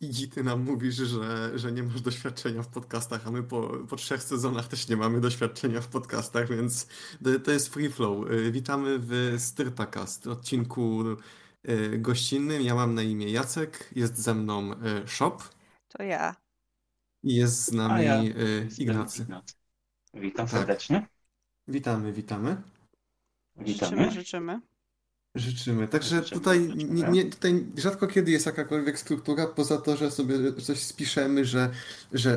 I ty nam mówisz, że nie masz doświadczenia w podcastach, a my po 3 sezonach też nie mamy doświadczenia w podcastach, więc to jest free flow. Witamy w Styrtacast, odcinku gościnnym. Ja mam na imię Jacek, jest ze mną Szop. To ja. I jest z nami Ignacy. Witam serdecznie. Tak. Witamy. Życzymy. Także tutaj, tutaj rzadko kiedy jest jakakolwiek struktura, poza to, że sobie coś spiszemy,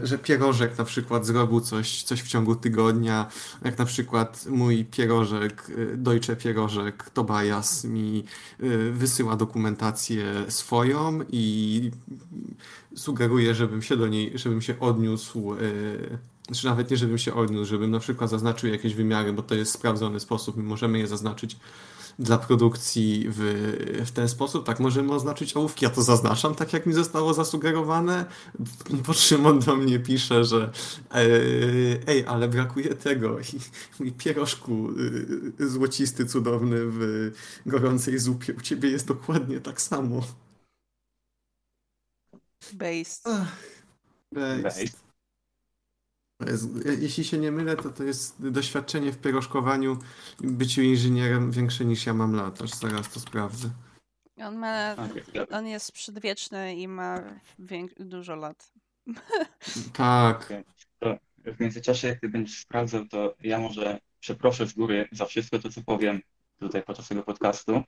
że pierożek na przykład zrobił coś w ciągu tygodnia, jak na przykład mój pierożek, Deutsche Pierożek, Tobias mi wysyła dokumentację swoją i sugeruje, żebym się odniósł, czy nawet nie żebym się odniósł, żebym na przykład zaznaczył jakieś wymiary, bo to jest sprawdzony sposób i możemy je zaznaczyć dla produkcji w ten sposób. Tak, możemy oznaczyć ołówki, ja to zaznaczam, tak jak mi zostało zasugerowane. Po Szymon do mnie pisze, że ej, ale brakuje tego. I pierożku złocisty, cudowny w gorącej zupie. U ciebie jest dokładnie tak samo. Based. Jeśli się nie mylę, to jest doświadczenie w pierożkowaniu, byciu inżynierem większe niż ja mam lat, aż zaraz to sprawdzę. On jest przedwieczny i ma dużo lat. Tak. Okay. To w międzyczasie, jak ty będziesz sprawdzał, to ja może przeproszę z góry za wszystko to, co powiem tutaj podczas tego podcastu,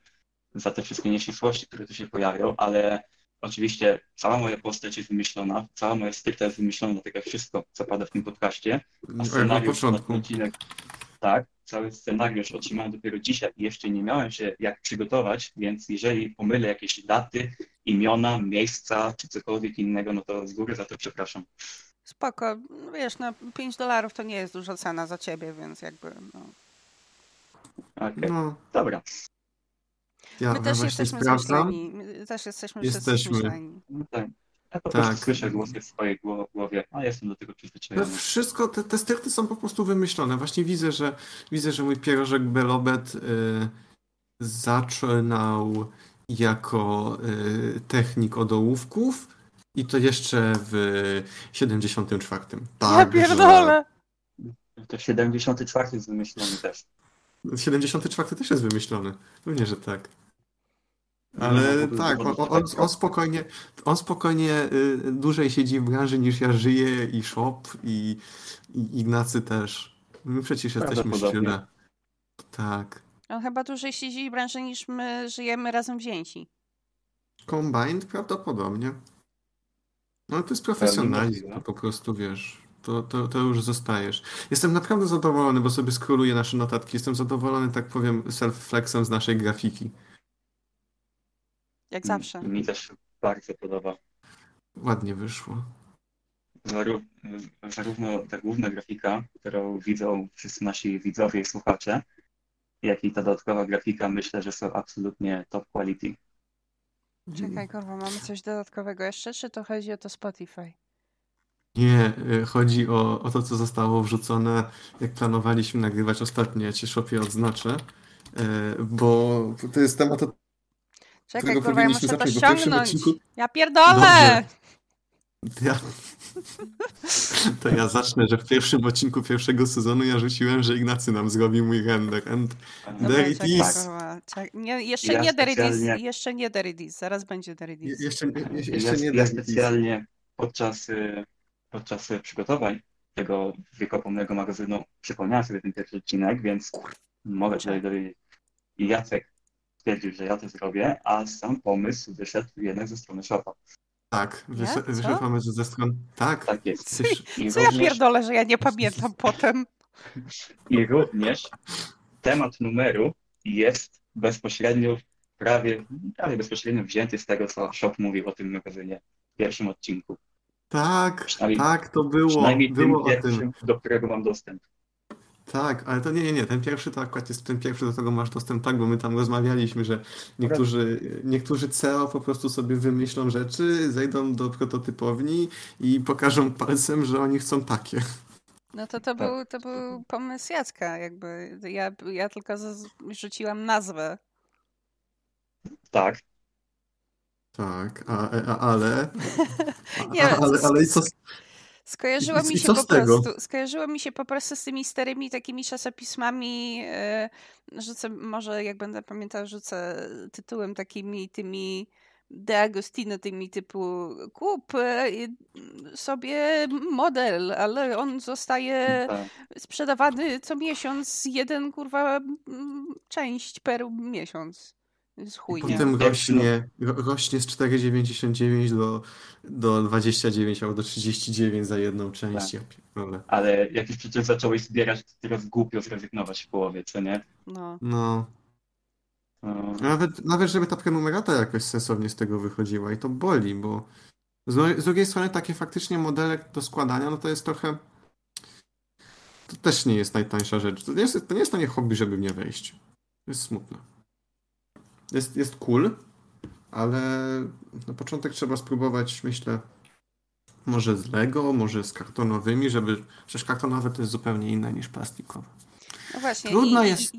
za te wszystkie nieścisłości, które tu się pojawią, ale oczywiście cała moja postać jest wymyślona, cała moja stylka jest wymyślona, tak jak wszystko, co pada w tym podcaście. A scenariusz na odcinek, tak, cały scenariusz otrzymałem dopiero dzisiaj i jeszcze nie miałem się jak przygotować, więc jeżeli pomylę jakieś daty, imiona, miejsca czy cokolwiek innego, no to z góry za to przepraszam. Spoko, wiesz, no $5 to nie jest duża cena za ciebie, więc jakby no. Okej. No. Dobra. My też jesteśmy zmyśleni. Tak. Ja po prostu słyszę głosy w swojej głowie, a jestem do tego przyzwyczajony. No wszystko, te styrty są po prostu wymyślone. Właśnie widzę, że mój pierożek Belobet zaczynał jako technik od ołówków i to jeszcze w 74. Tak, ja pierdolę! To 74 jest wymyślony też. 74 też jest wymyślony. Pewnie, że tak. Ale tak, on spokojnie dłużej siedzi w branży niż ja żyję i Szop i Ignacy też. My przecież jesteśmy ściele. Tak. On chyba dłużej siedzi w branży niż my żyjemy razem wzięci. Combined prawdopodobnie. No to jest profesjonalizm, po prostu wiesz. To już zostajesz. Jestem naprawdę zadowolony, bo sobie scrolluję nasze notatki. Jestem zadowolony, tak powiem, self-flexem z naszej grafiki. Jak zawsze. Mi też bardzo podoba. Ładnie wyszło. Zarówno ta główna grafika, którą widzą wszyscy nasi widzowie i słuchacze, jak i ta dodatkowa grafika, myślę, że są absolutnie top quality. Czekaj, kurwa, mamy coś dodatkowego jeszcze, czy to chodzi o to Spotify? Nie, chodzi o to, co zostało wrzucone, jak planowaliśmy nagrywać ostatnio. Ja cię, Szopie, odznaczę, bo to jest temat, od którego powinniśmy zacząć. Czekaj, kurwa, ja muszę to ściągnąć. Ja pierdolę! Dobrze. To ja zacznę, że w pierwszym odcinku pierwszego sezonu ja rzuciłem, że Ignacy nam zrobił mój render. And there it is. Jeszcze nie there it is. Zaraz będzie there it is. Ja specjalnie podczas przygotowań tego wiekopomnego magazynu przypomniałem sobie ten pierwszy odcinek, więc mogę tutaj dowiedzieć. I Jacek stwierdził, że ja to zrobię, a sam pomysł wyszedł jednak ze strony Szopa. Tak, wyszedł pomysł ze strony... Tak, tak jest. Co ja pierdolę, że ja nie pamiętam potem? I również temat numeru jest bezpośrednio, prawie bezpośrednio wzięty z tego, co Szop mówił o tym magazynie w pierwszym odcinku. Tak, tak, to było. Przynajmniej było tym pierwszym, do którego mam dostęp. Tak, ale to nie, ten pierwszy to akurat jest ten pierwszy, do tego masz dostęp, tak, bo my tam rozmawialiśmy, że niektórzy CEO po prostu sobie wymyślą rzeczy, zejdą do prototypowni i pokażą palcem, że oni chcą takie. No to był pomysł Jacka, jakby. Ja tylko rzuciłam nazwę. Tak. Tak, ale co? Skojarzyło mi się po prostu z tymi starymi takimi czasopismami, rzucę, może jak będę pamiętała, rzucę tytułem takimi tymi De Agostino, tymi typu kup sobie model, ale on zostaje sprzedawany co miesiąc, jeden kurwa część per miesiąc. Potem rośnie z 4,99 do 29 albo do 39 za jedną część. Tak. Ale jak już przecież zacząłeś zbierać, to teraz głupio zrezygnować w połowie, czy nie? No. Nawet żeby ta prenumerata jakoś sensownie z tego wychodziła i to boli, bo z drugiej strony takie faktycznie modele do składania, no to jest trochę... To też nie jest najtańsza rzecz. To nie jest tanie hobby, żeby mnie wejść. To jest smutne. Jest cool, ale na początek trzeba spróbować, myślę, może z Lego, może z kartonowymi, przecież kartonowe to jest zupełnie inne niż plastikowe. No właśnie.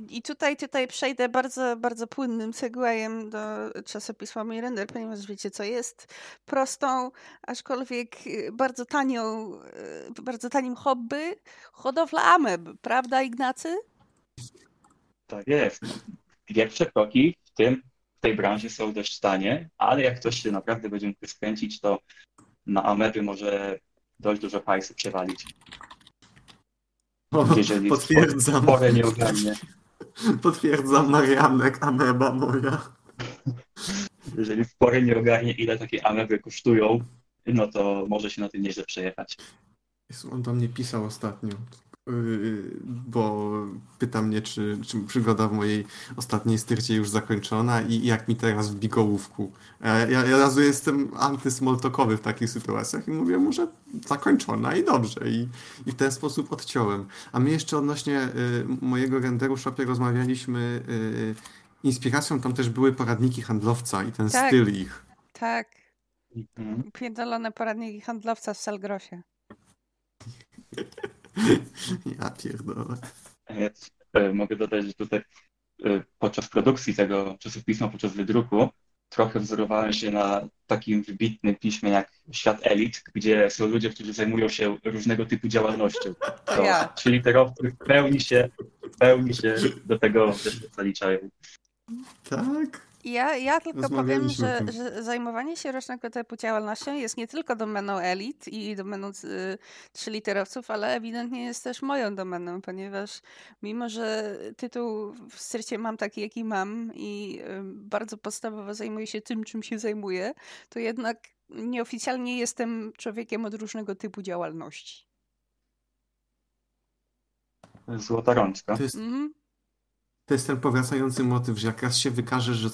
I tutaj przejdę bardzo, bardzo płynnym segwayem do czasopisma Mirender, ponieważ wiecie, co jest prostą, aczkolwiek bardzo tanim hobby, hodowla ameb, prawda, Ignacy? Tak jest. Pierwsze kroki w tej branży są dość tanie, ale jak ktoś się naprawdę będzie mógł skręcić, to na ameby może dość dużo hajsu przewalić. Potwierdzam. Potwierdzam, Marianek, ameba moja. Jeżeli w porę nie ogarnie, ile takie ameby kosztują, no to może się na tym nieźle przejechać. On do mnie pisał ostatnio. Bo pyta mnie, czy przygoda w mojej ostatniej styrcie już zakończona i jak mi teraz w Bikołówku. Ja razu jestem antysmoltokowy w takich sytuacjach i mówię mu, że zakończona i dobrze. I w ten sposób odciąłem. A my jeszcze odnośnie mojego renderu w Szopie rozmawialiśmy inspiracją. Tam też były poradniki handlowca i ten styl ich. Tak. Pierdolone poradniki handlowca w Salgrosie. Ja pierdolę. Mogę dodać, że tutaj podczas produkcji tego czasopisma, podczas wydruku trochę wzorowałem się na takim wybitnym piśmie jak Świat Elit, gdzie są ludzie, którzy zajmują się różnego typu działalnością. Czyli literowcy w pełni się do tego też zaliczają. Tak. Ja tylko powiem, że zajmowanie się rocznego typu działalnością jest nie tylko domeną elit i domeną trzyliterowców, ale ewidentnie jest też moją domeną, ponieważ mimo, że tytuł w styrcie mam taki, jaki mam i bardzo podstawowo zajmuję się tym, czym się zajmuję, to jednak nieoficjalnie jestem człowiekiem od różnego typu działalności. Złota rączka. To jest ten powracający motyw, że jak raz się wykażesz,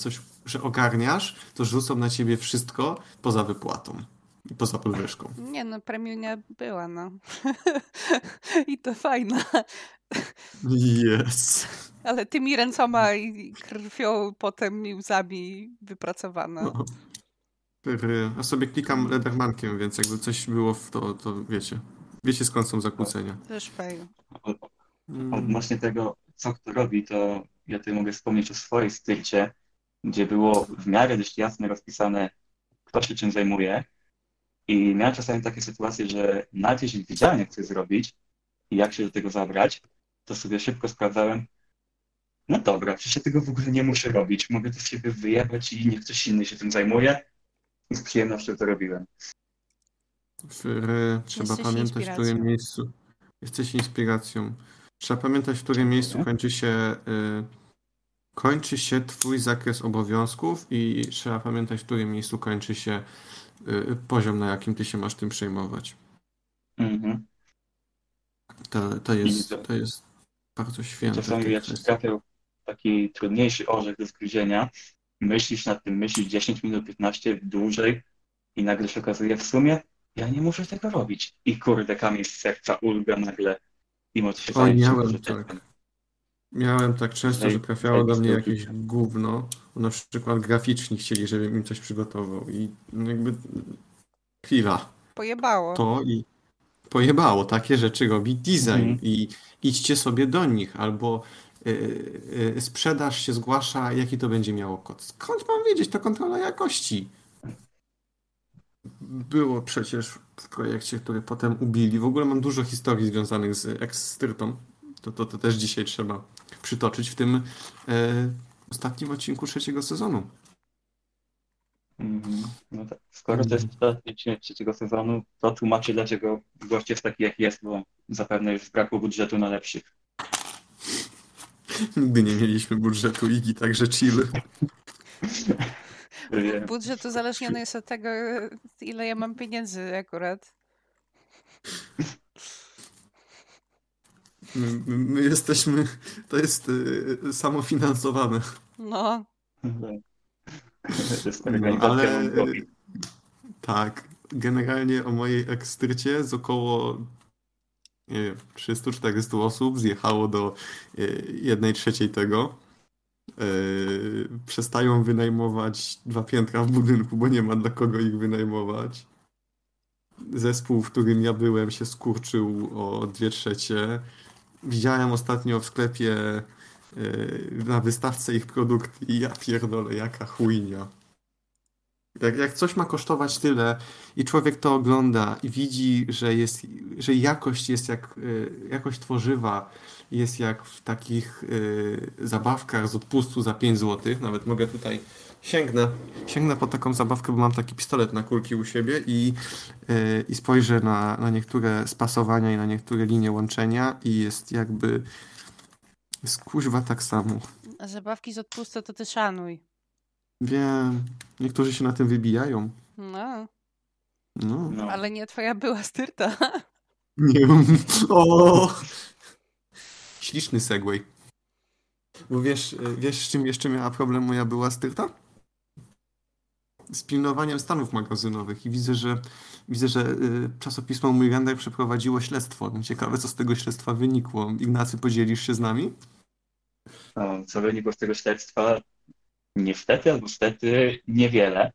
że ogarniasz, to rzucą na ciebie wszystko poza wypłatą i poza podwyżką. Nie no, premiunia była, no. I to fajna. Yes. Ale tymi ręcoma i krwią potem i łzami wypracowano. No. A sobie klikam Ledermankiem, więc jakby coś było, to wiecie. Wiecie, skąd są zakłócenia. Też fajnie. Odnośnie tego, co kto robi, to ja tutaj mogę wspomnieć o swojej styrcie, gdzie było w miarę dość jasno rozpisane, kto się czym zajmuje. I miałem czasami takie sytuacje, że nawet jeśli wiedziałem, jak coś zrobić i jak się do tego zabrać, to sobie szybko sprawdzałem, no dobra, przecież ja tego w ogóle nie muszę robić, mogę to z siebie wyjebać i niech ktoś inny się tym zajmuje. I z przyjemnością to robiłem. Trzeba pamiętać, w którym miejscu jesteś inspiracją. Trzeba pamiętać, w którym miejscu kończy się twój zakres obowiązków i trzeba pamiętać, w którym miejscu kończy się poziom, na jakim ty się masz tym przejmować. Mm-hmm. To jest bardzo święte. Czasami jak się trafiał taki trudniejszy orzech do zgryzienia, myślisz 10 minut, 15 dłużej i nagle się okazuje, w sumie ja nie muszę tego robić. I kurde, kamień z serca, ulga nagle. Miałem tak często, że trafiało do mnie jakieś gówno. Na przykład graficzni chcieli, żebym im coś przygotował i jakby chwila. Pojebało. To i pojebało. Takie rzeczy robi design i idźcie sobie do nich. Albo sprzedaż się zgłasza, jaki to będzie miało kod. Skąd mam wiedzieć? To kontrola jakości. było przecież w projekcie, który potem ubili. W ogóle mam dużo historii związanych z Ex-Styrtą. To też dzisiaj trzeba przytoczyć w tym ostatnim odcinku trzeciego sezonu. No tak. Skoro to jest ostatni odcinek trzeciego sezonu, to tłumaczę, dlaczego gość jest taki, jak jest, bo zapewne już brakło budżetu na lepszych. Nigdy nie mieliśmy budżetu Igi, także chill. Budżet uzależniony jest od tego, ile ja mam pieniędzy akurat. My jesteśmy, to jest samofinansowane. No. No, ale tak, generalnie o mojej Ex-Styrcie z około 340 osób zjechało do 1/3 tego. Przestają wynajmować 2 piętra w budynku, bo nie ma dla kogo ich wynajmować. Zespół, w którym ja byłem, się skurczył o 2/3. Widziałem ostatnio w sklepie na wystawce ich produkty i ja pierdolę, jaka chujnia. Jak coś ma kosztować tyle i człowiek to ogląda i widzi, że jakość jest jak jakość tworzywa jest jak w takich zabawkach z odpustu za 5 zł. Nawet mogę tutaj sięgnę po taką zabawkę, bo mam taki pistolet na kulki u siebie i spojrzę na niektóre spasowania i na niektóre linie łączenia i jest jakby skuźwa tak samo. A zabawki z odpustu to ty szanuj. Wiem. Niektórzy się na tym wybijają. No. Ale nie twoja była Styrta. Nie. O! Śliczny segway. Bo wiesz, z czym jeszcze miała problem moja była Styrta? Z pilnowaniem stanów magazynowych. I widzę, że czasopismo Mulligander przeprowadziło śledztwo. Ciekawe, co z tego śledztwa wynikło. Ignacy, podzielisz się z nami? Co wynikło z tego śledztwa? Niestety albo stety niewiele.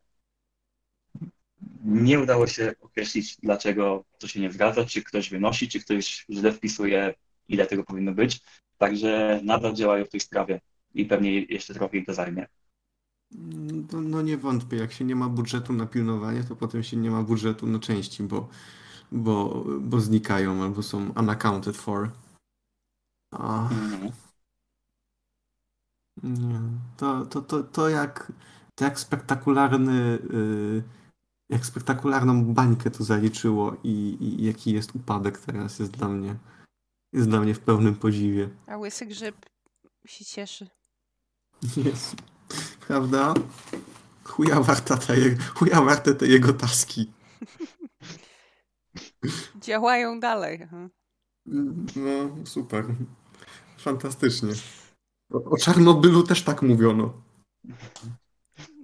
Nie udało się określić, dlaczego to się nie zgadza, czy ktoś wynosi, czy ktoś źle wpisuje, ile tego powinno być. Także nadal działają w tej sprawie i pewnie jeszcze trochę im to zajmie. No nie wątpię, jak się nie ma budżetu na pilnowanie, to potem się nie ma budżetu na części, bo znikają albo są unaccounted for. Nie. Jak spektakularną bańkę to zaliczyło i jaki jest upadek teraz jest dla mnie w pełnym podziwie. A łysy grzyb się cieszy. Jest. Prawda? Chuja warte te jego taski. Działają dalej. No super. Fantastycznie. O Czarnobylu też tak mówiono.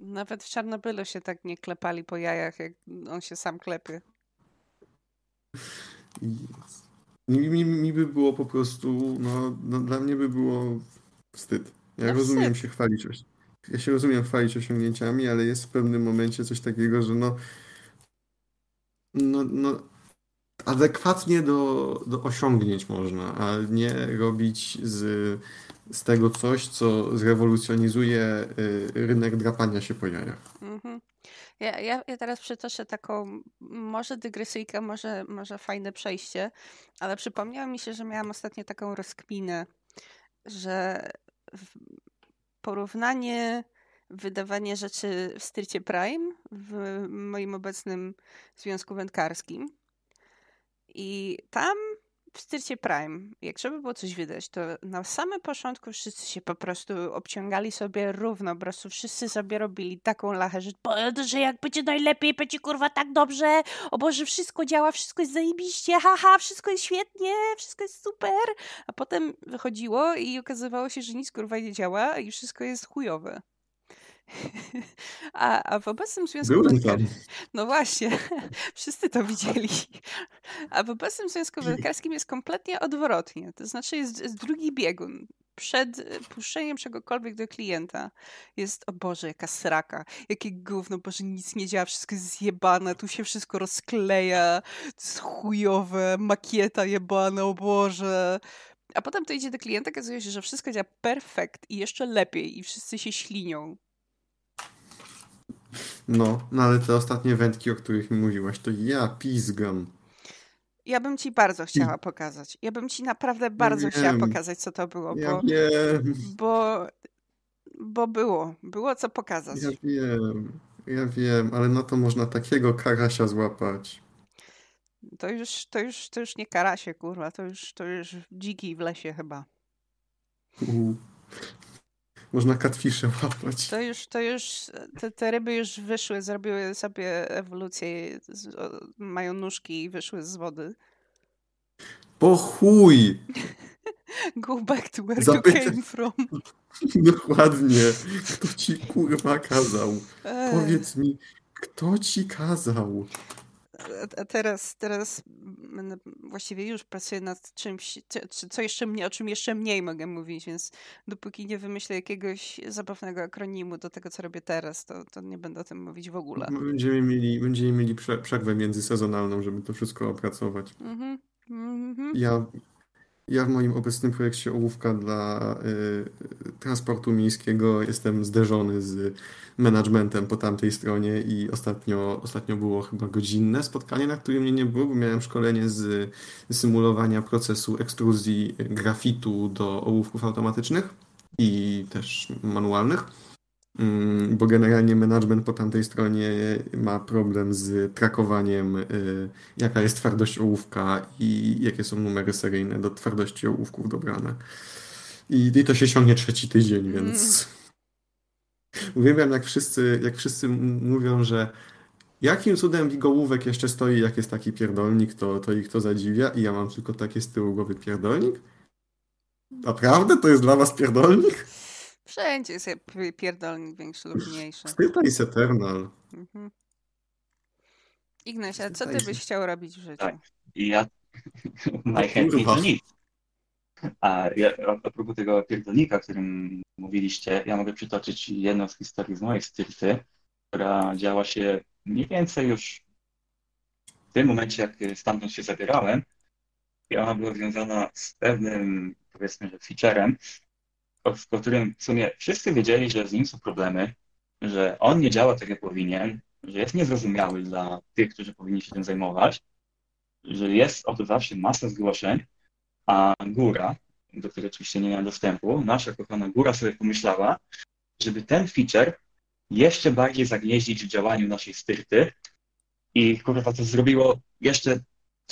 Nawet w Czarnobylu się tak nie klepali po jajach, jak on się sam klepie. Yes. Mi by było po prostu, no dla mnie by było wstyd. Rozumiem się chwalić. Ja się rozumiem chwalić osiągnięciami, ale jest w pewnym momencie coś takiego, że no adekwatnie do osiągnięć można, a nie robić z tego coś, co zrewolucjonizuje rynek drapania się po jajach. Mhm. Ja teraz przytoczę taką może dygresyjkę, może fajne przejście, ale przypomniało mi się, że miałam ostatnio taką rozkminę, że porównanie wydawania rzeczy w Styrcie Prime w moim obecnym związku wędkarskim i tam w Styrcie Prime, jak trzeba było coś wydać, to na samym początku wszyscy się po prostu obciągali sobie równo, po prostu wszyscy sobie robili taką lachę, że jak będzie najlepiej, będzie kurwa tak dobrze, o Boże, wszystko działa, wszystko jest zajebiście, haha, wszystko jest świetnie, wszystko jest super, a potem wychodziło i okazywało się, że nic kurwa nie działa i wszystko jest chujowe. A w obecnym związku wędkarskim... No właśnie, wszyscy to widzieli. A w obecnym związku wędkarskim jest kompletnie odwrotnie. To znaczy jest drugi biegun. Przed puszczeniem czegokolwiek do klienta jest, o Boże, jaka sraka, jakie gówno, Boże, nic nie działa, wszystko jest zjebane, tu się wszystko rozkleja, to jest chujowe, makieta jebana, o Boże... A potem to idzie do klienta, okazuje się, że wszystko działa perfekt i jeszcze lepiej i wszyscy się ślinią. No, no ale te ostatnie wędki, o których mi mówiłaś, to ja pizgam. Ja bym ci bardzo chciała pokazać. Ja bym ci naprawdę bardzo chciała pokazać, co to było. Ja wiem. Bo było. Było co pokazać. Ja wiem, ale no to można takiego karasia złapać. To już nie karasie, kurwa. To już dziki w lesie chyba. Można katfisze łapać. Te ryby już wyszły, zrobiły sobie ewolucję, mają nóżki i wyszły z wody. Po chuj! Go back to where you came from. Dokładnie. Kto ci kurwa kazał? Powiedz mi, kto ci kazał? A teraz właściwie już pracuję nad czymś, o czym jeszcze mniej mogę mówić, więc dopóki nie wymyślę jakiegoś zabawnego akronimu do tego, co robię teraz, to nie będę o tym mówić w ogóle. Będziemy mieli przerwę międzysezonalną, żeby to wszystko opracować. Mm-hmm. Mm-hmm. Ja w moim obecnym projekcie ołówka dla transportu miejskiego jestem zderzony z managementem po tamtej stronie i ostatnio było chyba godzinne spotkanie, na którym mnie nie było, bo miałem szkolenie z symulowania procesu ekstruzji grafitu do ołówków automatycznych i też manualnych, bo generalnie management po tamtej stronie ma problem z trakowaniem, jaka jest twardość ołówka i jakie są numery seryjne do twardości ołówków dobrane. I to się ciągnie trzeci tydzień, więc... Uwielbiam, jak wszyscy mówią, że jakim cudem gołówek jeszcze stoi, jak jest taki pierdolnik, to ich to zadziwia i ja mam tylko takie z tyłu głowy pierdolnik? Naprawdę? To jest dla was pierdolnik? Wszędzie jest pierdolnik większy lub mniejszy. Styrta jest eternal. Mhm. Ignacy, a co ty byś chciał robić w życiu? Tak, ja najchętniej to nic. A propos tego pierdolnika, o którym mówiliście, ja mogę przytoczyć jedną z historii z mojej styrty, która działa się mniej więcej już w tym momencie, jak stamtąd się zabierałem. I ona była związana z pewnym, powiedzmy, że featurem, w którym w sumie wszyscy wiedzieli, że z nim są problemy, że on nie działa tak, jak powinien, że jest niezrozumiały dla tych, którzy powinni się tym zajmować, że jest od zawsze masa zgłoszeń, a góra, do której oczywiście nie miałem dostępu, nasza kochana góra sobie pomyślała, żeby ten feature jeszcze bardziej zagnieździć w działaniu naszej styrty i kurwa to zrobiło jeszcze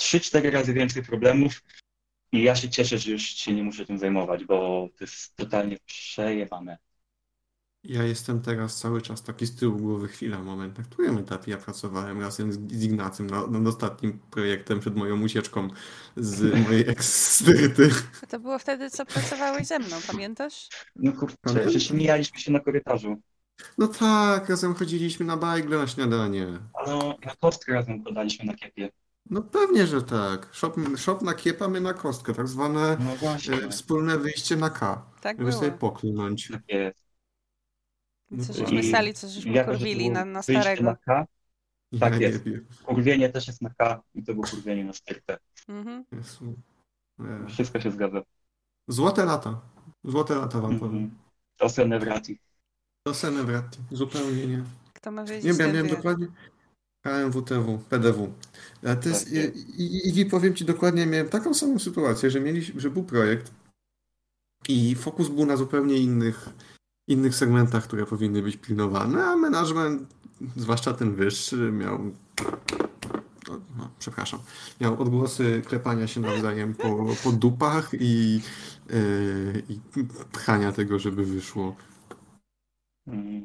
3-4 razy więcej problemów. I ja się cieszę, że już się nie muszę tym zajmować, bo to jest totalnie przejebane. Ja jestem teraz cały czas taki z tyłu głowy, chwila, moment, na którym etapie ja pracowałem razem z Ignacym nad ostatnim projektem przed moją ucieczką z mojej ekstryty. To było wtedy, co pracowałeś ze mną, pamiętasz? No kurczę, przecież mijaliśmy się na korytarzu. No tak, razem chodziliśmy na bajgle, na śniadanie. No, na kostkę razem podaliśmy na kiepie. No pewnie, że tak. Szop na kiepa, my na kostkę. Tak zwane wspólne wyjście na K. Tak żeby było. Sobie poklinąć. Tak jest. Co żeśmy stali, co żeśmy kurwili na starego. Na K. Tak ja jest. Kurwienie też jest na K i to było kurwienie na styrtę. Mhm. Wszystko się zgadza. Złote lata. Złote lata wam powiem. To senevrati. Zupełnie nie. Kto ma wiedzieć? Nie wiem, dokładnie. KMWTW, PDW. A to jest, i powiem ci dokładnie, miałem taką samą sytuację, że był projekt i fokus był na zupełnie innych segmentach, które powinny być pilnowane, a management, zwłaszcza ten wyższy, miał odgłosy klepania się nawzajem po dupach i pchania tego, żeby wyszło.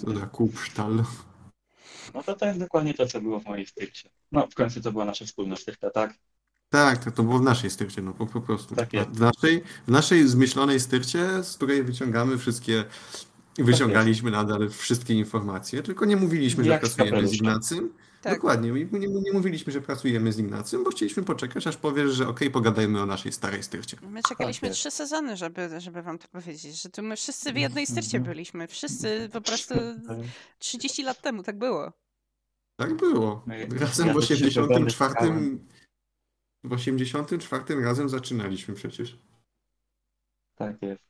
To na kupsztal. No to jest dokładnie to, co było w mojej styrcie. No w końcu to była nasza wspólna styrta, tak? Tak, to było w naszej styrcie, no po prostu. Tak jest. W naszej zmyślonej styrcie, z której wyciągamy wszystkie, wyciągaliśmy nadal wszystkie informacje, tylko nie mówiliśmy, że pracujemy z Ignacym. Tak. Dokładnie, nie mówiliśmy, że pracujemy z Ignacym, bo chcieliśmy poczekać, aż powiesz, że okej, pogadajmy o naszej starej styrcie. My czekaliśmy 3 sezony, żeby wam to powiedzieć, że tu my wszyscy w jednej styrcie byliśmy. Wszyscy po prostu 30 lat temu tak było. Tak było. Razem w 84 razem zaczynaliśmy przecież. Tak jest.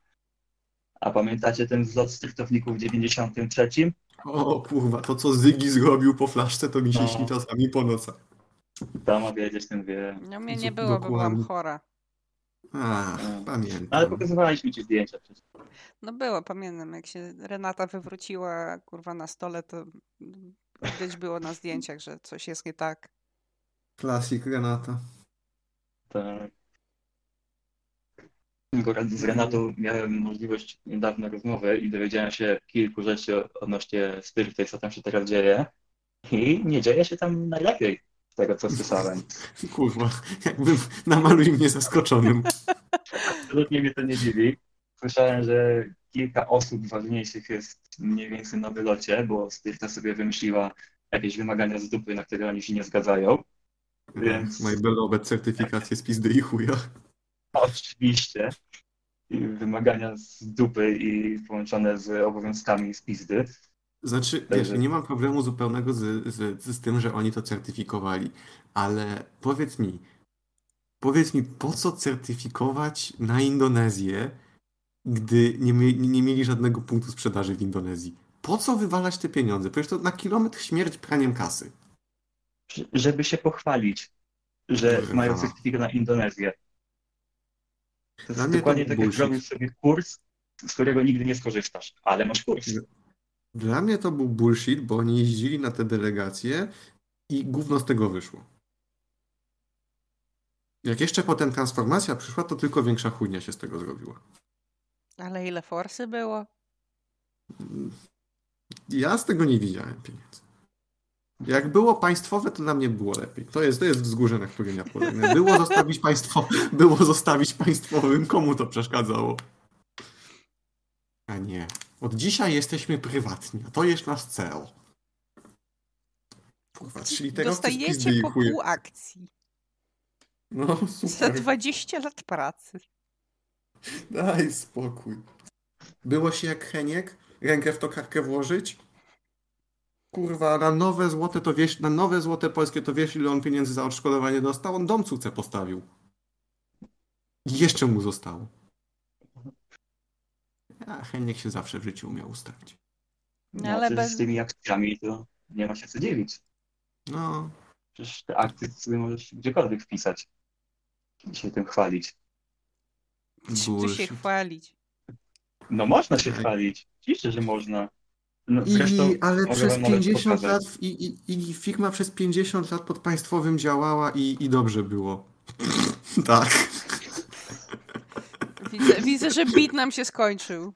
A pamiętacie ten zlot styrtowników w 93? O kurwa, to co Zygi zrobił po flaszce, to mi się śni czasami po nocach. Tam wiedzieć, ten wie. No mnie nie było, bo byłam chora. Ach, pamiętam. Ale pokazywaliśmy ci zdjęcia przecież. No było, pamiętam. Jak się Renata wywróciła, kurwa, na stole, to widać było na zdjęciach, że coś jest nie tak. Klasik Renata. Tak. Z Renatą miałem możliwość niedawno rozmowy i dowiedziałem się kilku rzeczy odnośnie Styrty, co tam się teraz dzieje. I nie dzieje się tam najlepiej z tego, co słyszałem. Kurwa, jakbym namaluj mnie zaskoczonym. Absolutnie mnie to nie dziwi. Słyszałem, że kilka osób ważniejszych jest mniej więcej na wylocie, bo Styrta sobie wymyśliła jakieś wymagania z dupy, na które oni się nie zgadzają. Więc... Moje Belobet certyfikacje z pizdy i chuja. Oczywiście. Wymagania z dupy i połączone z obowiązkami z pizdy. Znaczy, wiesz, nie mam problemu zupełnego z tym, że oni to certyfikowali, ale powiedz mi, po co certyfikować na Indonezję, gdy nie mieli żadnego punktu sprzedaży w Indonezji? Po co wywalać te pieniądze? Przecież to na kilometr śmierć praniem kasy. Żeby się pochwalić, że mają certyfikat na Indonezję. To jest dokładnie tak, jak robisz sobie kurs, z którego nigdy nie skorzystasz, ale masz kurs. Dla mnie to był bullshit, bo oni jeździli na te delegacje i gówno z tego wyszło. Jak jeszcze potem transformacja przyszła, to tylko większa chujnia się z tego zrobiła. Ale ile forsy było? Ja z tego nie widziałem pieniędzy. Jak było państwowe, to dla mnie było lepiej. To jest wzgórze, na którym ja podejmę. Było zostawić państwowym. Komu to przeszkadzało? A nie. Od dzisiaj jesteśmy prywatni, a to jest nasz cel. Kurwa, czyli teraz dostajecie po pół akcji. No, super. Za 20 lat pracy. Daj spokój. Było się jak Heniek, rękę w tokarkę włożyć. Kurwa, na nowe złote polskie to wiesz, ile on pieniędzy za odszkodowanie dostał? On dom cukce postawił. I jeszcze mu zostało. A Heniek się zawsze w życiu umiał ustawić. No, ale z tymi akcjami to nie ma się co dziwić. No. Przecież te akcje sobie możesz gdziekolwiek wpisać. I się tym chwalić. Czy się chwalić? No można się chwalić. Oczywiście, że można. No, ale przez 50 lat i firma przez 50 lat pod państwowym działała i dobrze było. Tak. Widzę, że Bitnam się skończył.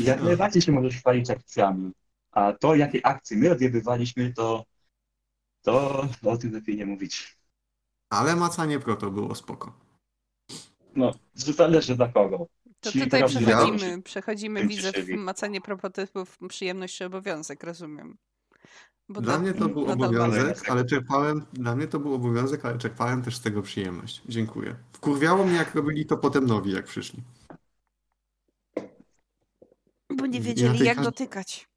Jak najbardziej się możesz chwalić akcjami. A to, jakie akcje my odjebywaliśmy, to o tym lepiej nie mówić. Ale macanie proto było spoko. No, zależy dla kogo. To czyli tutaj przechodzimy widzę, w macanie propotypów przyjemność czy obowiązek, rozumiem. Bo dla mnie to był obowiązek, ale czerpałem też z tego przyjemność. Dziękuję. Wkurwiało mnie, jak robili to potem nowi, jak przyszli. Bo nie wiedzieli, jak dotykać.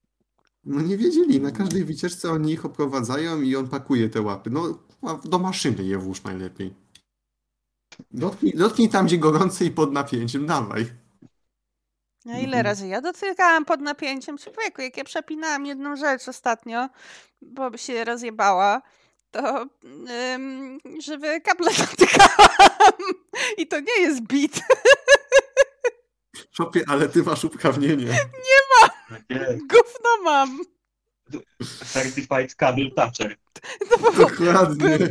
No nie wiedzieli. Na każdej wycieczce oni ich oprowadzają i on pakuje te łapy. No do maszyny je włóż najlepiej. Dotknij tam, gdzie gorący i pod napięciem. Dawaj. A ile razy ja dotykałam pod napięciem? Człowieku, jak ja przepinałam jedną rzecz ostatnio, bo się rozjebała, to żywe kable dotykałam. I to nie jest bit. Szopie, ale ty masz uprawnienie. Nie mam. Gówno mam. Certified kabel toucher. No,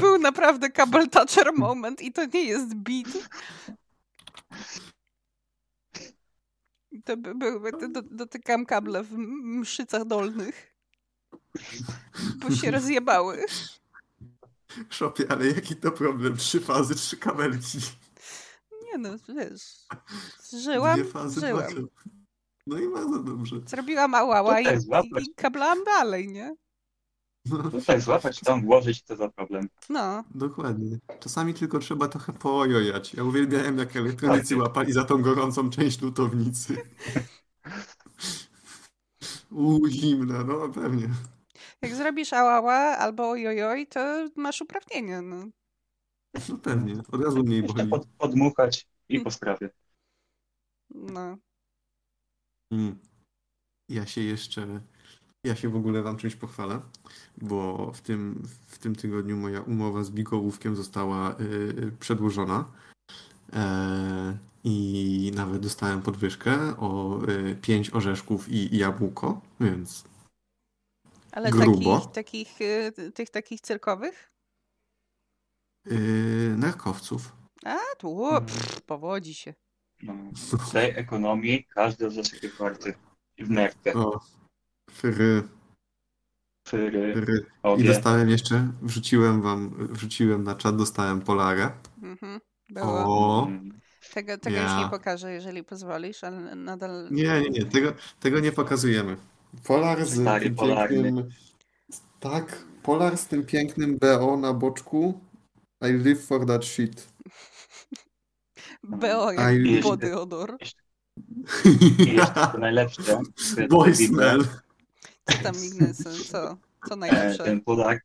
był naprawdę kabel toucher moment i to nie jest bit. To dotykam kable w mszycach dolnych, bo się rozjebały. Szopie, ale jaki to problem? 3 fazy, 3 kabelki. Nie no, wiesz, żyłam. No i bardzo dobrze. Zrobiłam ałała i kablałam dalej, nie? No. Tutaj złapać, tam włożyć, to za problem. No. Dokładnie. Czasami tylko trzeba trochę poojojać. Ja uwielbiałem, jak elektronicy łapali za tą gorącą część lutownicy. Zimna, no pewnie. Jak zrobisz ałała albo ojojoj, to masz uprawnienie, no. No pewnie, od razu mniej boli. Podmuchać i po sprawie. No. Ja się w ogóle wam czymś pochwalę, bo w tym tygodniu moja umowa z Bikołówkiem została przedłużona i nawet dostałem podwyżkę o 5 orzeszków i jabłko, więc ale grubo. Takich cyrkowych? Narkowców. A, tu powodzi się. No, w tej ekonomii każdy orzeszek jest warty w nerkę. Fry. I dostałem jeszcze, wrzuciłem na czat, dostałem polarę. Mhm, było. O. Tego już nie pokażę, jeżeli pozwolisz, ale nadal... Nie, tego nie pokazujemy. Polar z stary, tym pięknym... Tak, polar z tym pięknym BO na boczku. I live for that shit. BO jak body odor. I jeszcze to najlepsze. Boy smell. Co tam, Ignacy? Co najlepsze? Ten Polak,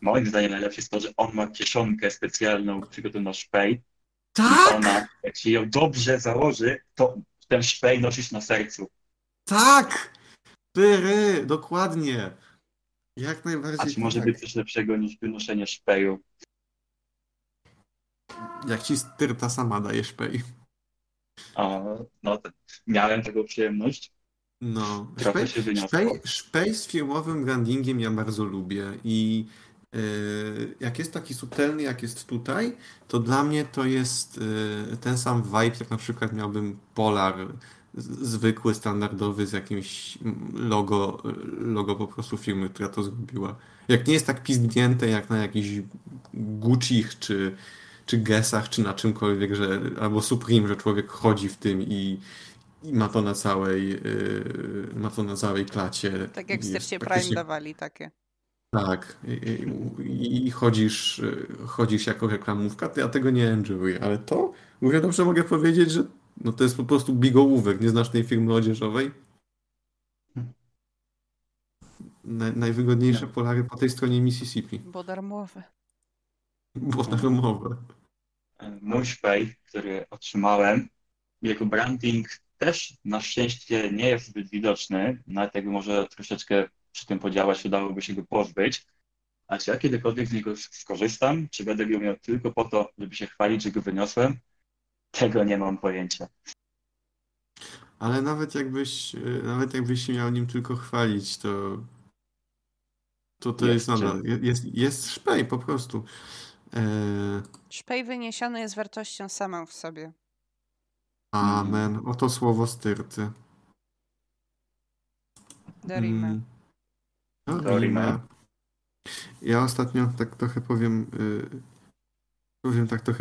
moim zdaniem najlepsze jest to, że on ma kieszonkę specjalną przygotowaną na szpej. Tak? Ona, jak się ją dobrze założy, to ten szpej nosisz na sercu. Tak! Pyry, dokładnie. Jak najbardziej. A czy może być coś lepszego niż wynoszenie szpeju? Jak ci styrta sama daje szpej. No, miałem tego przyjemność. No, szpej z firmowym brandingiem ja bardzo lubię i jak jest taki subtelny, jak jest tutaj, to dla mnie to jest ten sam vibe, jak na przykład miałbym polar zwykły, standardowy z jakimś logo po prostu firmy, która to zrobiła. Jak nie jest tak pizdnięte jak na jakichś Gucci'ch czy Guessach, czy na czymkolwiek, że, albo Supreme, że człowiek chodzi w tym i ma to na całej klacie. Tak jak w Styrcie Prime dawali takie. Tak. I chodzisz jako reklamówka, ja tego nie enjoyuję, ale to mówię, dobrze mogę powiedzieć, że no to jest po prostu bigołówek. Nie znasz tej firmy odzieżowej? Najwygodniejsze polary po tej stronie Mississippi. Bo darmowe. Mój szpej, który otrzymałem, jego branding też na szczęście nie jest zbyt widoczny. Nawet jakby może troszeczkę przy tym podziałać, udałoby się go pozbyć. A czy ja kiedykolwiek z niego skorzystam? Czy będę go miał tylko po to, żeby się chwalić, że go wyniosłem? Tego nie mam pojęcia. Ale nawet jakbyś się miał nim tylko chwalić, to jest nadal. Jest szpej po prostu. Szpej wyniesiony jest wartością samą w sobie. Amen. Oto słowo styrty. Dorime. Ja ostatnio tak trochę powiem,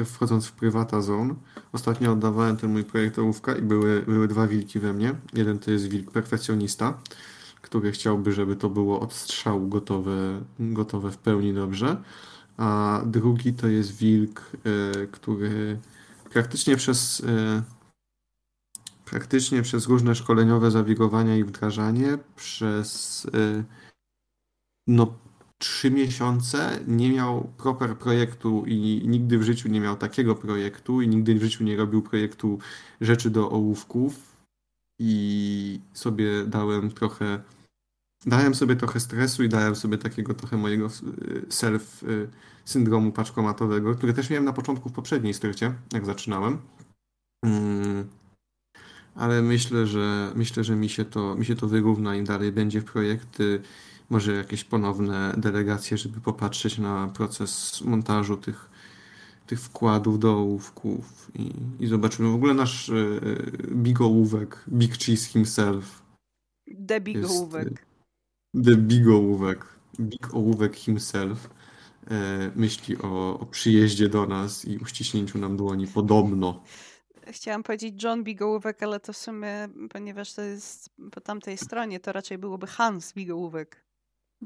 wchodząc w prywata zone, ostatnio oddawałem ten mój projekt ołówka i były dwa wilki we mnie. Jeden to jest wilk perfekcjonista, który chciałby, żeby to było od strzału gotowe w pełni dobrze, a drugi to jest wilk, który praktycznie przez różne szkoleniowe zawirowania i wdrażanie przez 3 miesiące nie miał proper projektu i nigdy w życiu nie miał takiego projektu i nigdy w życiu nie robił projektu rzeczy do ołówków i sobie dałem sobie trochę stresu i dałem sobie takiego trochę mojego self-syndromu paczkomatowego, który też miałem na początku w poprzedniej strycie, jak zaczynałem. Ale myślę, że mi się to wyrówna i dalej będzie projekty, może jakieś ponowne delegacje, żeby popatrzeć na proces montażu tych wkładów do ołówków i zobaczymy. W ogóle nasz bigołówek, Big Cheese himself. The bigołówek. The bigołówek. Big ołówek himself myśli o przyjeździe do nas i uściśnięciu nam dłoni. Podobno. Chciałam powiedzieć John Bigołówek, ale to w sumie, ponieważ to jest po tamtej stronie, to raczej byłoby Hans Bigołówek.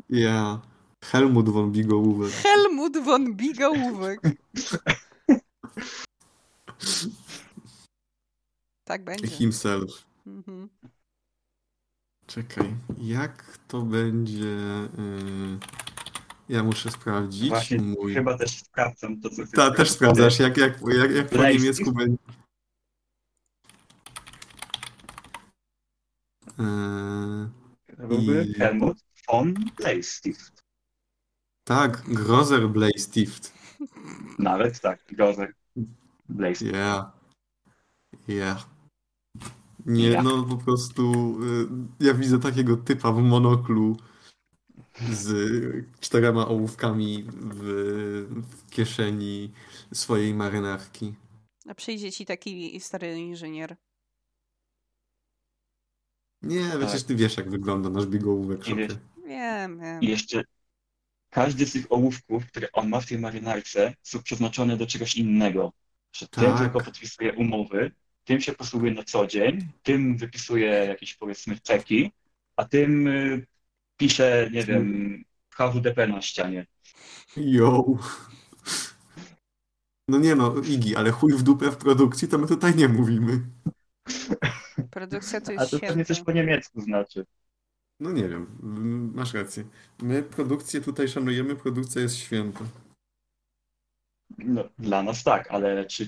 Ja. Helmut von Bigołówek. Helmut von Bigołówek. Tak będzie. Himself. Mhm. Czekaj, jak to będzie... Ja muszę sprawdzić. Właśnie, chyba też sprawdzam to, co chcesz. Tak, też sprawdzasz, jak po niemiecku będzie... Helmut von Bleistift. Tak, Grozer Bleistift. Nawet tak, Grozer Bleistift. Yeah. Nie, no po prostu ja widzę takiego typa w monoklu z 4 ołówkami w kieszeni swojej marynarki. A przyjdzie ci taki stary inżynier. Nie, tak. Przecież ty wiesz, jak wygląda nasz bigołówek. Wiem. I jeszcze każdy z tych ołówków, które on ma w tej marynarce, są przeznaczone do czegoś innego. Że tak. Ten tylko podpisuje umowy, tym się posługuje na co dzień, tym wypisuje jakieś, powiedzmy, czeki, a tym pisze, nie wiem, HWDP na ścianie. Yo. No nie no, Igi, ale chuj w dupę w produkcji, to my tutaj nie mówimy. Produkcja to jest świetna. A to pewnie coś po niemiecku znaczy. No nie wiem, masz rację. My produkcję tutaj szanujemy, produkcja jest święta. No, dla nas tak, ale czy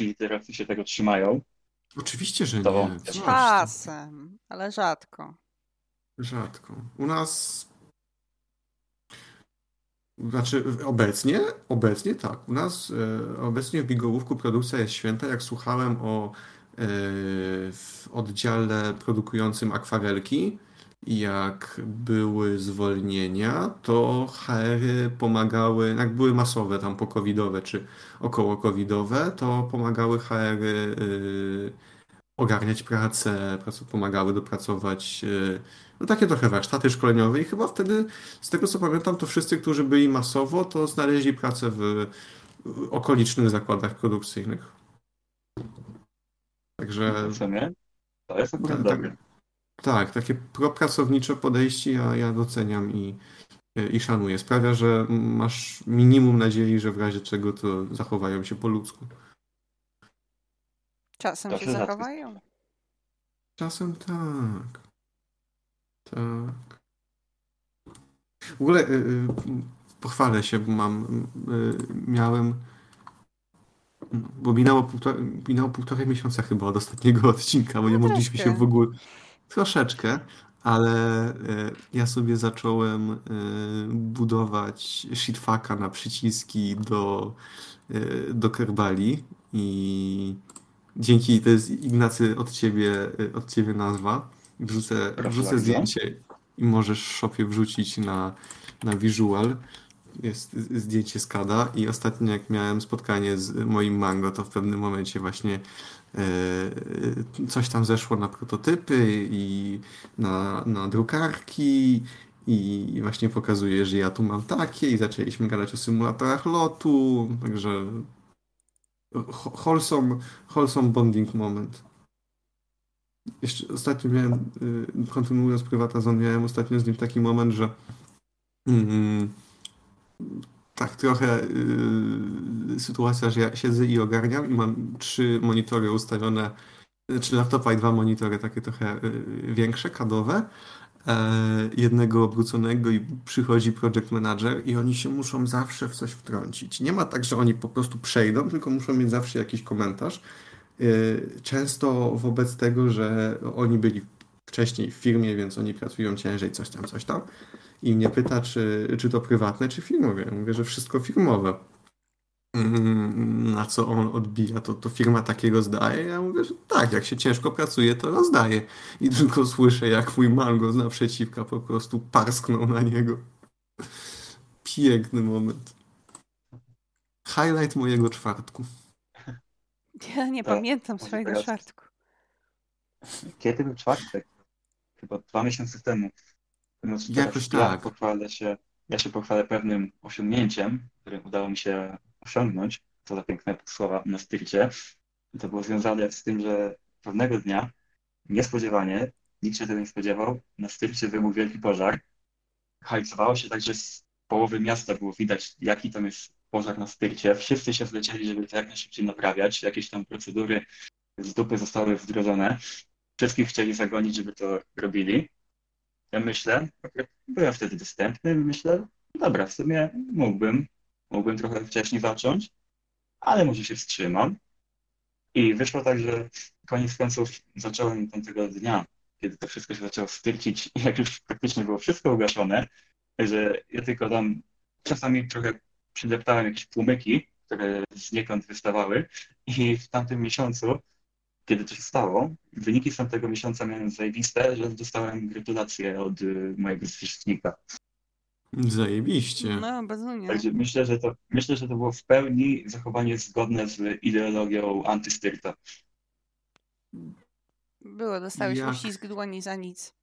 literacje się tego trzymają? Oczywiście, że to nie. Czasem, ale rzadko. Rzadko. U nas... Znaczy obecnie tak. U nas obecnie w bigołówku produkcja jest święta. Jak słuchałem o w oddziale produkującym akwarelki, jak były zwolnienia, to HR-y pomagały, jak były masowe tam po-covidowe czy około-covidowe, to pomagały HR-y ogarniać pracę, pomagały dopracować, no takie trochę warsztaty szkoleniowe i chyba wtedy, z tego co pamiętam, to wszyscy, którzy byli masowo, to znaleźli pracę w okolicznych zakładach produkcyjnych. Także... To jest akurat dobre. Tak, takie propracownicze podejście ja doceniam i szanuję. Sprawia, że masz minimum nadziei, że w razie czego to zachowają się po ludzku. Czasem się zachowają. Czasem tak. Tak. W ogóle pochwalę się, bo miałem... Bo minęło 1,5 miesiąca chyba od ostatniego odcinka, bo nie mogliśmy się w ogóle... Troszeczkę, ale ja sobie zacząłem budować shitfucka na przyciski do Kerbali i dzięki, to jest Ignacy od ciebie nazwa, wrzucę zdjęcie i możesz w Szopie wrzucić na visual. Jest zdjęcie z Kada i ostatnio jak miałem spotkanie z moim Mango, to w pewnym momencie właśnie coś tam zeszło na prototypy i na drukarki i właśnie pokazuję, że ja tu mam takie i zaczęliśmy gadać o symulatorach lotu, także wholesome bonding moment. Jeszcze ostatnio miałem, kontynuując prywatazon, miałem ostatnio z nim taki moment, że tak trochę sytuacja, że ja siedzę i ogarniam i mam 3 monitory ustawione, 3 laptopa i 2 monitory takie trochę większe, kadowe, jednego obróconego i przychodzi project manager i oni się muszą zawsze w coś wtrącić. Nie ma tak, że oni po prostu przejdą, tylko muszą mieć zawsze jakiś komentarz. Często wobec tego, że oni byli wcześniej w firmie, więc oni pracują ciężej, coś tam. I mnie pyta, czy to prywatne, czy firmowe. Ja mówię, że wszystko firmowe. Na co on odbija, to firma takie rozdaje. Ja mówię, że tak, jak się ciężko pracuje, to rozdaje. I tylko słyszę, jak mój Mango z naprzeciwka po prostu parsknął na niego. Piękny moment. Highlight mojego czwartku. Ja nie pamiętam swojego czwartku. Kiedy był czwartek? Chyba 2 miesiące temu. Jakoś tak. Ja się pochwalę pewnym osiągnięciem, które udało mi się osiągnąć. To za piękne słowa na styrcie. To było związane z tym, że pewnego dnia, niespodziewanie, nikt się tego nie spodziewał, na styrcie wybuchł wielki pożar. Hajcowało się tak, że z połowy miasta było widać, jaki tam jest pożar na styrcie. Wszyscy się zlecieli, żeby to jak najszybciej naprawiać. Jakieś tam procedury z dupy zostały wdrożone. Wszystkich chcieli zagonić, żeby to robili. Ja myślę, byłem wtedy dostępny, myślę, dobra, w sumie mógłbym trochę wcześniej zacząć, ale może się wstrzymam. I wyszło tak, że koniec końców zacząłem tamtego dnia, kiedy to wszystko się zaczęło styrcić i jak już praktycznie było wszystko ugaszone, że ja tylko tam czasami trochę przydeptałem jakieś płomyki, które znikąd wystawały i w tamtym miesiącu, kiedy to się stało, wyniki z tamtego miesiąca miałem zajebiste, że dostałem gratulacje od mojego zwierzchnika. Zajebiście. No, bezumie. Także myślę, że to było w pełni zachowanie zgodne z ideologią antystyrta. Było, dostałeś uścisk dłoni za nic.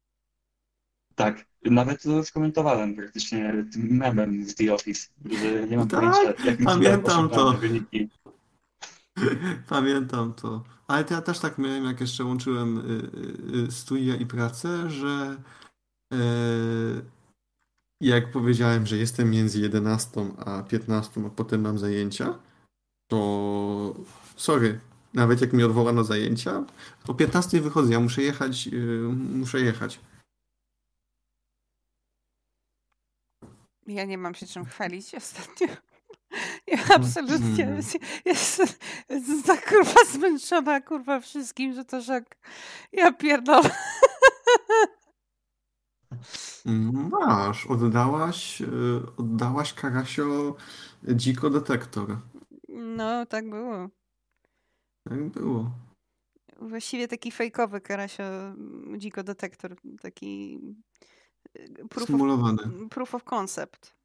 Tak, nawet to skomentowałem praktycznie tym memem z The Office, że nie mam pojęcia, jak pamiętam to. Wyniki. Pamiętam to. Ale ja też tak miałem, jak jeszcze łączyłem studia i pracę, że jak powiedziałem, że jestem między 11 a 15, a potem mam zajęcia, to sorry, nawet jak mi odwołano zajęcia, o 15 wychodzę, ja muszę jechać, Ja nie mam się czym chwalić ostatnio. Ja absolutnie jestem tak kurwa zmęczona kurwa wszystkim, że to żak. Ja pierdolę. Masz, oddałaś Karasio dziko detektor. No, tak było. Tak było. Właściwie taki fejkowy Karasio dziko detektor, taki proof of concept.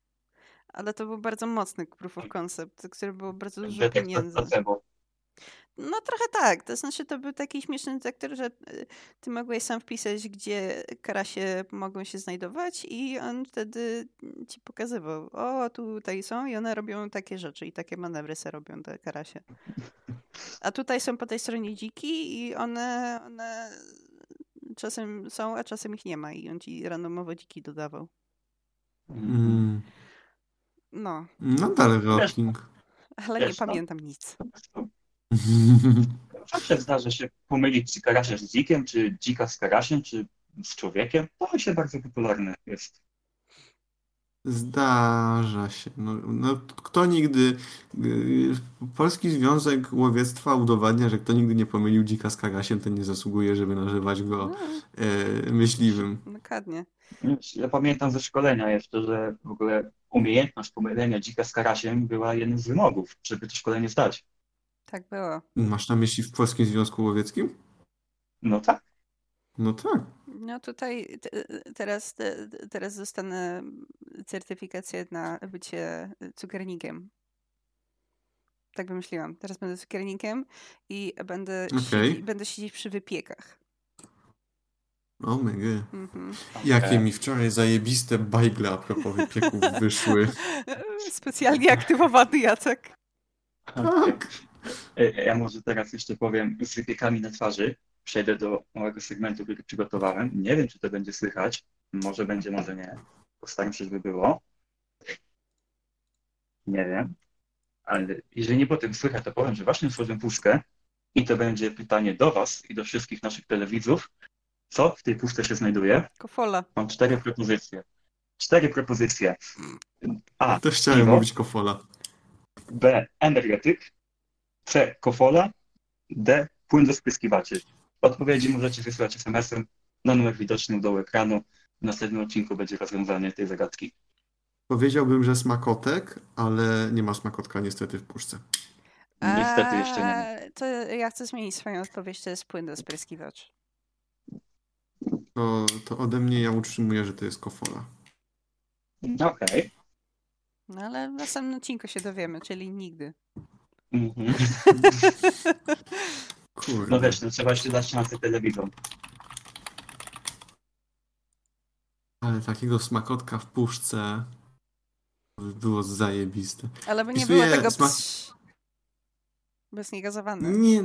Ale to był bardzo mocny proof of concept, który było bardzo dużo pieniędzy. No trochę tak, to znaczy to był taki śmieszny detektor, że ty mogłeś sam wpisać, gdzie karasie mogą się znajdować i on wtedy ci pokazywał, o tutaj są i one robią takie rzeczy i takie manewry se robią te karasie. A tutaj są po tej stronie dziki i one czasem są, a czasem ich nie ma i on ci randomowo dziki dodawał. No. No dalej rocking. Ale wiesz, nie pamiętam nic. Zawsze zdarza się pomylić czy karasia z dzikiem, czy dzika z karasiem, czy z człowiekiem. To się bardzo popularne jest. Zdarza się. No, kto nigdy... Polski Związek Łowiectwa udowadnia, że kto nigdy nie pomylił dzika z karasiem, ten nie zasługuje, żeby nazywać go myśliwym. Dokładnie. Ja pamiętam ze szkolenia jeszcze, że w ogóle umiejętność pomylenia dzika z karasiem była jednym z wymogów, żeby to szkolenie zdać. Tak było. Masz na myśli w Polskim Związku Łowieckim? No tak. No tak. No tutaj teraz dostanę certyfikację na bycie cukiernikiem. Tak wymyśliłam. Teraz będę cukiernikiem i będę siedzieć przy wypiekach. O my God. Jakie mi wczoraj zajebiste bajgle a propos wypieków wyszły. Specjalnie aktywowany Jacek. Tak. Ja może teraz jeszcze powiem z wypiekami na twarzy. Przejdę do małego segmentu, który przygotowałem. Nie wiem, czy to będzie słychać. Może będzie, może nie. Postaram się, żeby było. Nie wiem. Ale jeżeli nie potem słychać, to powiem, że właśnie stworzyłem puszkę i to będzie pytanie do was i do wszystkich naszych telewidzów. Co w tej puszce się znajduje? Kofola. Mam 4 propozycje. 4 propozycje. A, też chciałem piwo, mówić kofola. B, energetyk. C, kofola. D, płyn do spryskiwaczy. Odpowiedzi możecie wysłać SMS-em na numer widoczny u dołu ekranu. W następnym odcinku będzie rozwiązanie tej zagadki. Powiedziałbym, że smakotek, ale nie ma smakotka niestety w puszce. Niestety jeszcze nie. To ja chcę zmienić swoją odpowiedź, to jest płyn do spryskiwaczy. To ode mnie ja utrzymuję, że to jest kofola. Okej. No ale w następnym odcinku się dowiemy, czyli nigdy. Kurde. No wiesz, no trzeba się dać szansę telewizor. Ale takiego smakotka w puszce było zajebiste. Ale by nie było tego bez niegazowane. Nie,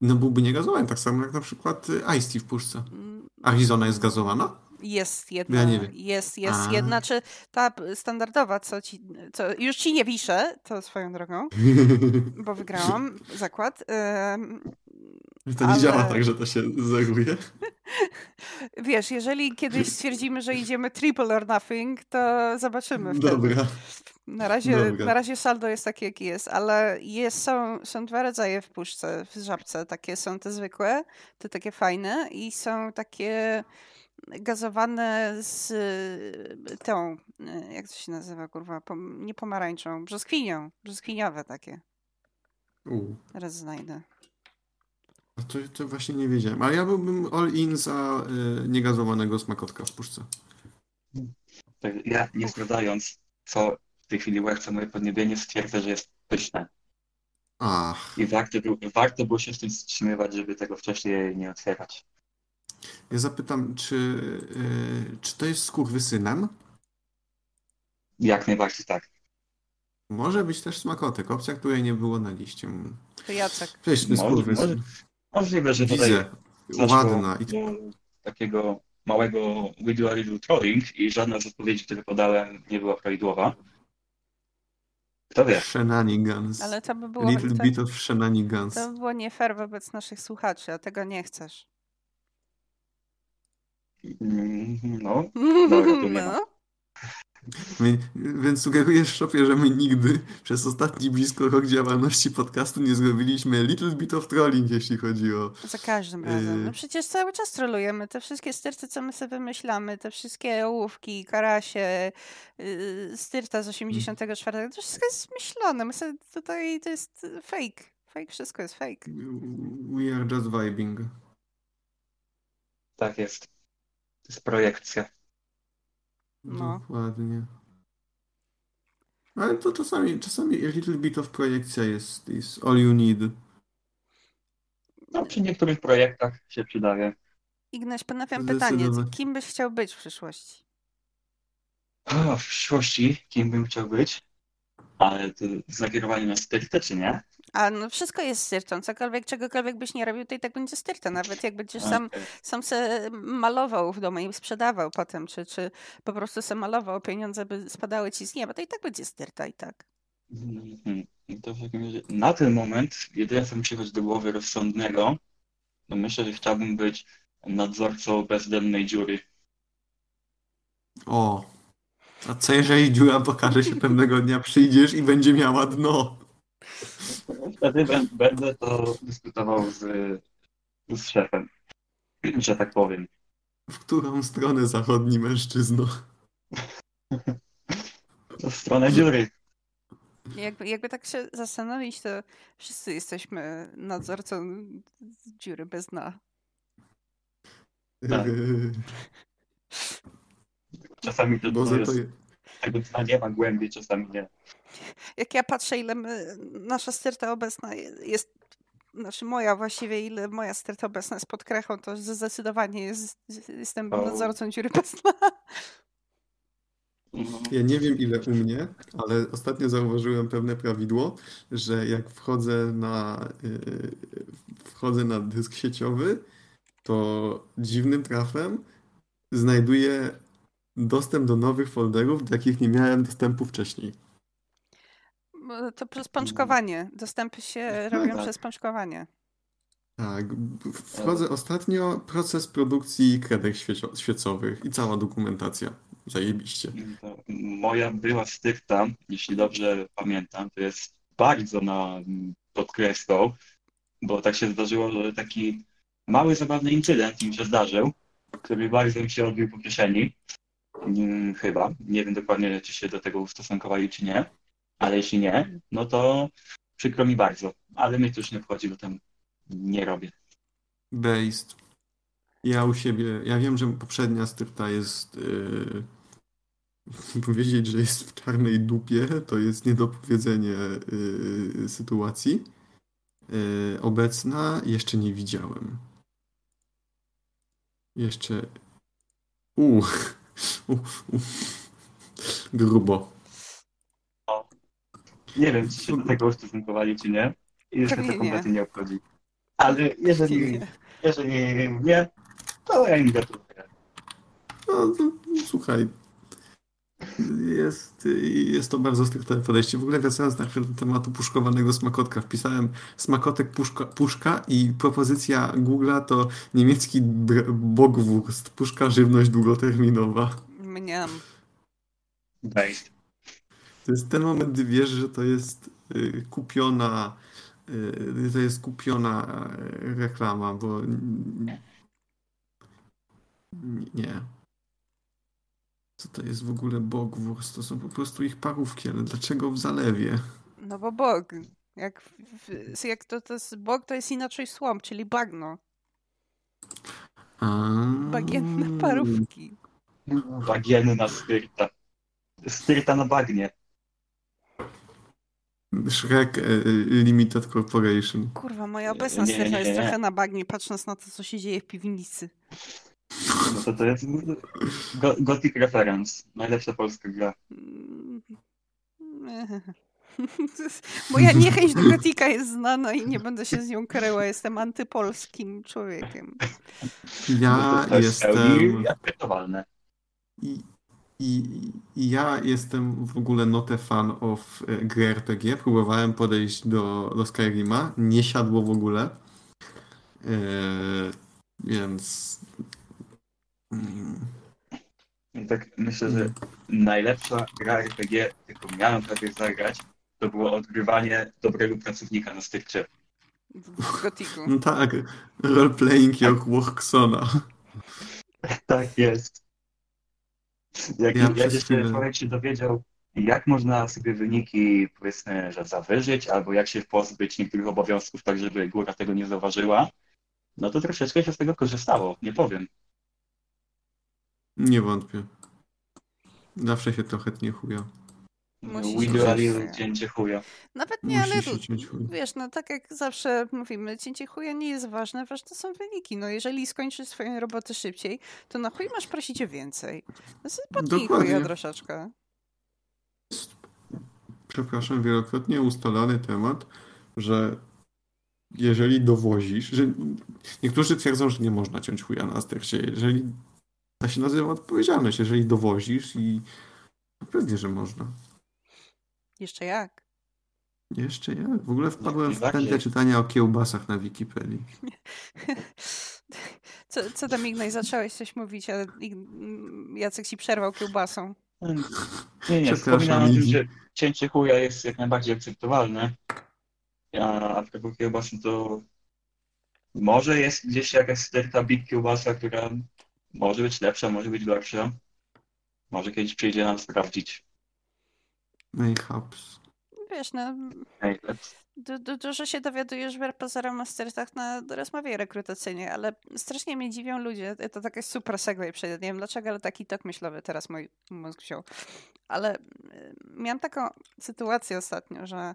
no byłby niegazowany, tak samo jak na przykład Ice Tea w puszce. Arizona jest gazowana? Jest jedna. Ja nie wiem. Jest jedna, czy ta standardowa, co już ci nie wiszę, to swoją drogą, bo wygrałam zakład. To nie działa tak, że to się zaguje. Wiesz, jeżeli kiedyś stwierdzimy, że idziemy triple or nothing, to zobaczymy. Dobra. Na razie saldo jest takie, jaki jest, ale są dwa rodzaje w puszce, w Żabce. Takie są te zwykłe, te takie fajne i są takie gazowane z tą, jak to się nazywa, kurwa, nie pomarańczą, brzoskwinią, brzoskwiniowe takie. Teraz znajdę. To właśnie nie wiedziałem, ale ja byłbym all in za niegazowanego smakotka w puszce. Ja, nie sprawdzając, co w tej chwili łechce moje podniebienie, stwierdzę, że jest pyszne. Ach. I warto było się z tym wstrzymywać, żeby tego wcześniej nie otwierać. Ja zapytam, czy to jest z kurwysynem? Jak najbardziej tak. Może być też smakotek, opcja, której nie było na liście. To Jacek. Pyszny z kurwysyn. Możliwe, że tutaj ładna i takiego małego wideo trolling i żadna z odpowiedzi, które podałem, nie była prawidłowa. Kto wie? Shenanigans. Ale to by było little bit of shenanigans. To by było nie fair wobec naszych słuchaczy, a tego nie chcesz. No. Więc sugerujesz, Szopie, że my nigdy przez ostatni blisko rok działalności podcastu nie zrobiliśmy little bit of trolling, jeśli chodzi o... Za każdym razem. No przecież cały czas trolujemy. Te wszystkie styrty, co my sobie wymyślamy, te wszystkie ołówki, karasie, styrta z 84, to wszystko jest zmyślone. My sobie tutaj, to jest fake. Fake, wszystko jest fake. We are just vibing. Tak jest. To jest projekcja. No. Dokładnie. Ale to czasami little bit of projekcja jest all you need. No przy niektórych projektach się przydaje. Ignacy, ponawiam pytanie, kim byś chciał być w przyszłości? W przyszłości kim bym chciał być? Ale to zakierowanie na styrtę, czy nie? A no wszystko jest styrtą, cokolwiek, czegokolwiek byś nie robił, to i tak będzie styrta, nawet jak będziesz sam se malował w domu i sprzedawał potem, czy po prostu se malował, pieniądze by spadały ci z nieba, to i tak będzie styrta i tak. To w takim razie, na ten moment jedyne co mi się chodzi do głowy rozsądnego, to myślę, że chciałbym być nadzorcą bezdennej dziury. O, a co jeżeli dziura pokaże się pewnego dnia, przyjdziesz i będzie miała dno? Wtedy będę to dyskutował z szefem, że tak powiem. W którą stronę zachodni mężczyzno? W stronę dziury. Jakby tak się zastanowić, to wszyscy jesteśmy nadzorcą dziury bez dna. Tak. Czasami to jest... Jakby dna nie ma głębi, czasami nie. Jak ja patrzę, ile nasza styrta obecna jest, znaczy moja właściwie, ile moja styrta obecna jest pod krechą, to zdecydowanie jestem nadzorcą dziury bez dna. Ja nie wiem ile u mnie, ale ostatnio zauważyłem pewne prawidło, że jak wchodzę na dysk sieciowy, to dziwnym trafem znajduję dostęp do nowych folderów, do jakich nie miałem dostępu wcześniej. To przez pączkowanie. Dostępy się robią przez pączkowanie. Tak. Wchodzę ostatnio proces produkcji kredek świecowych i cała dokumentacja. Zajebiście. Moja była styrta, jeśli dobrze pamiętam, to jest bardzo pod kreską, bo tak się zdarzyło, że taki mały, zabawny incydent im się zdarzył, który bardzo mi się odbił po kieszeni. Chyba. Nie wiem dokładnie, czy się do tego ustosunkowali, czy nie. Ale jeśli nie, no to przykro mi bardzo. Ale mnie to już nie wchodzi, bo tam nie robię. Based. Ja wiem, że poprzednia styrta jest... powiedzieć, że jest w czarnej dupie, to jest niedopowiedzenie sytuacji. Obecna jeszcze nie widziałem. Jeszcze... Grubo. Nie wiem, czy się do tego ustosunkowali, czy nie. I już to kompletnie nie obchodzi. Ale jeżeli nie, to ja im gratuluję. No, słuchaj. jest to bardzo stricte podejście. W ogóle wracając na chwilę do tematu puszkowanego smakotka, wpisałem smakotek puszka i propozycja Google'a to niemiecki bockwurst, puszka żywność długoterminowa. Mniam. Dajść. To jest ten moment, gdy wiesz, że to jest kupiona reklama, bo nie. Co to jest w ogóle bockwurst? To są po prostu ich parówki, ale dlaczego w zalewie? No bo bog. Jak to jest bog, to jest inaczej słom, czyli bagno. Bagienne parówki. Bagienna styrta. Styrta na bagnie. Shrek Limited Corporation. Kurwa, moja obecna styrta jest trochę na bagnie, patrząc na to, co się dzieje w piwnicy. No to jest Gothic reference. Najlepsza polska gra. Moja niechęć do Gothica jest znana i nie będę się z nią kryła. Jestem antypolskim człowiekiem. Ja jestem w ogóle not a fan of gry RPG. Próbowałem podejść do Skyrima. Nie siadło w ogóle. Więc... I tak myślę, że najlepsza gra RPG, jaką miałem prawie zagrać, to było odgrywanie dobrego pracownika na styrcie. W Gothicu. No tak, roleplaying jak Walksona. Tak jest. Jak człowiek się dowiedział, jak można sobie wyniki, powiedzmy, że zawyżyć, albo jak się pozbyć niektórych obowiązków, tak żeby góra tego nie zauważyła, no to troszeczkę się z tego korzystało, nie powiem. Nie wątpię. Zawsze się to chętnie chuja. Cięcie chuja. Nawet nie, ale wiesz, no tak jak zawsze mówimy, cięcie chuja nie jest ważne, ważne są wyniki. No jeżeli skończysz swoją robotę szybciej, to na chuj masz prosić o więcej. No sobie podnij chuja troszeczkę. Przepraszam, wielokrotnie ustalany temat, że jeżeli dowozisz, że niektórzy twierdzą, że nie można ciąć chuja na styrcie, jeżeli to się nazywa odpowiedzialność, jeżeli dowozisz i pewnie, że można. Jeszcze jak? Jeszcze jak? W ogóle wpadłem w pętlę czytania o kiełbasach na Wikipedii. Co tam, Ignacy, zacząłeś coś mówić, ale Jacek ci przerwał kiełbasą. Nie, wspominałem o tym, że cięcie chuja jest jak najbardziej akceptowalne. A w takiej kiełbasy to może jest gdzieś jakaś sterta big kiełbasa, która... Może być lepsza, może być gorsza. Może kiedyś przyjdzie nam sprawdzić. Mayhaps. Wiesz, no... Dużo się dowiadujesz w RPZ-u Mastercach na rozmowie rekrutacyjnej, ale strasznie mnie dziwią ludzie. To taka super segway przejdę. Nie wiem dlaczego, ale taki tok myślowy teraz mój mózg wziął. Ale miałam taką sytuację ostatnio, że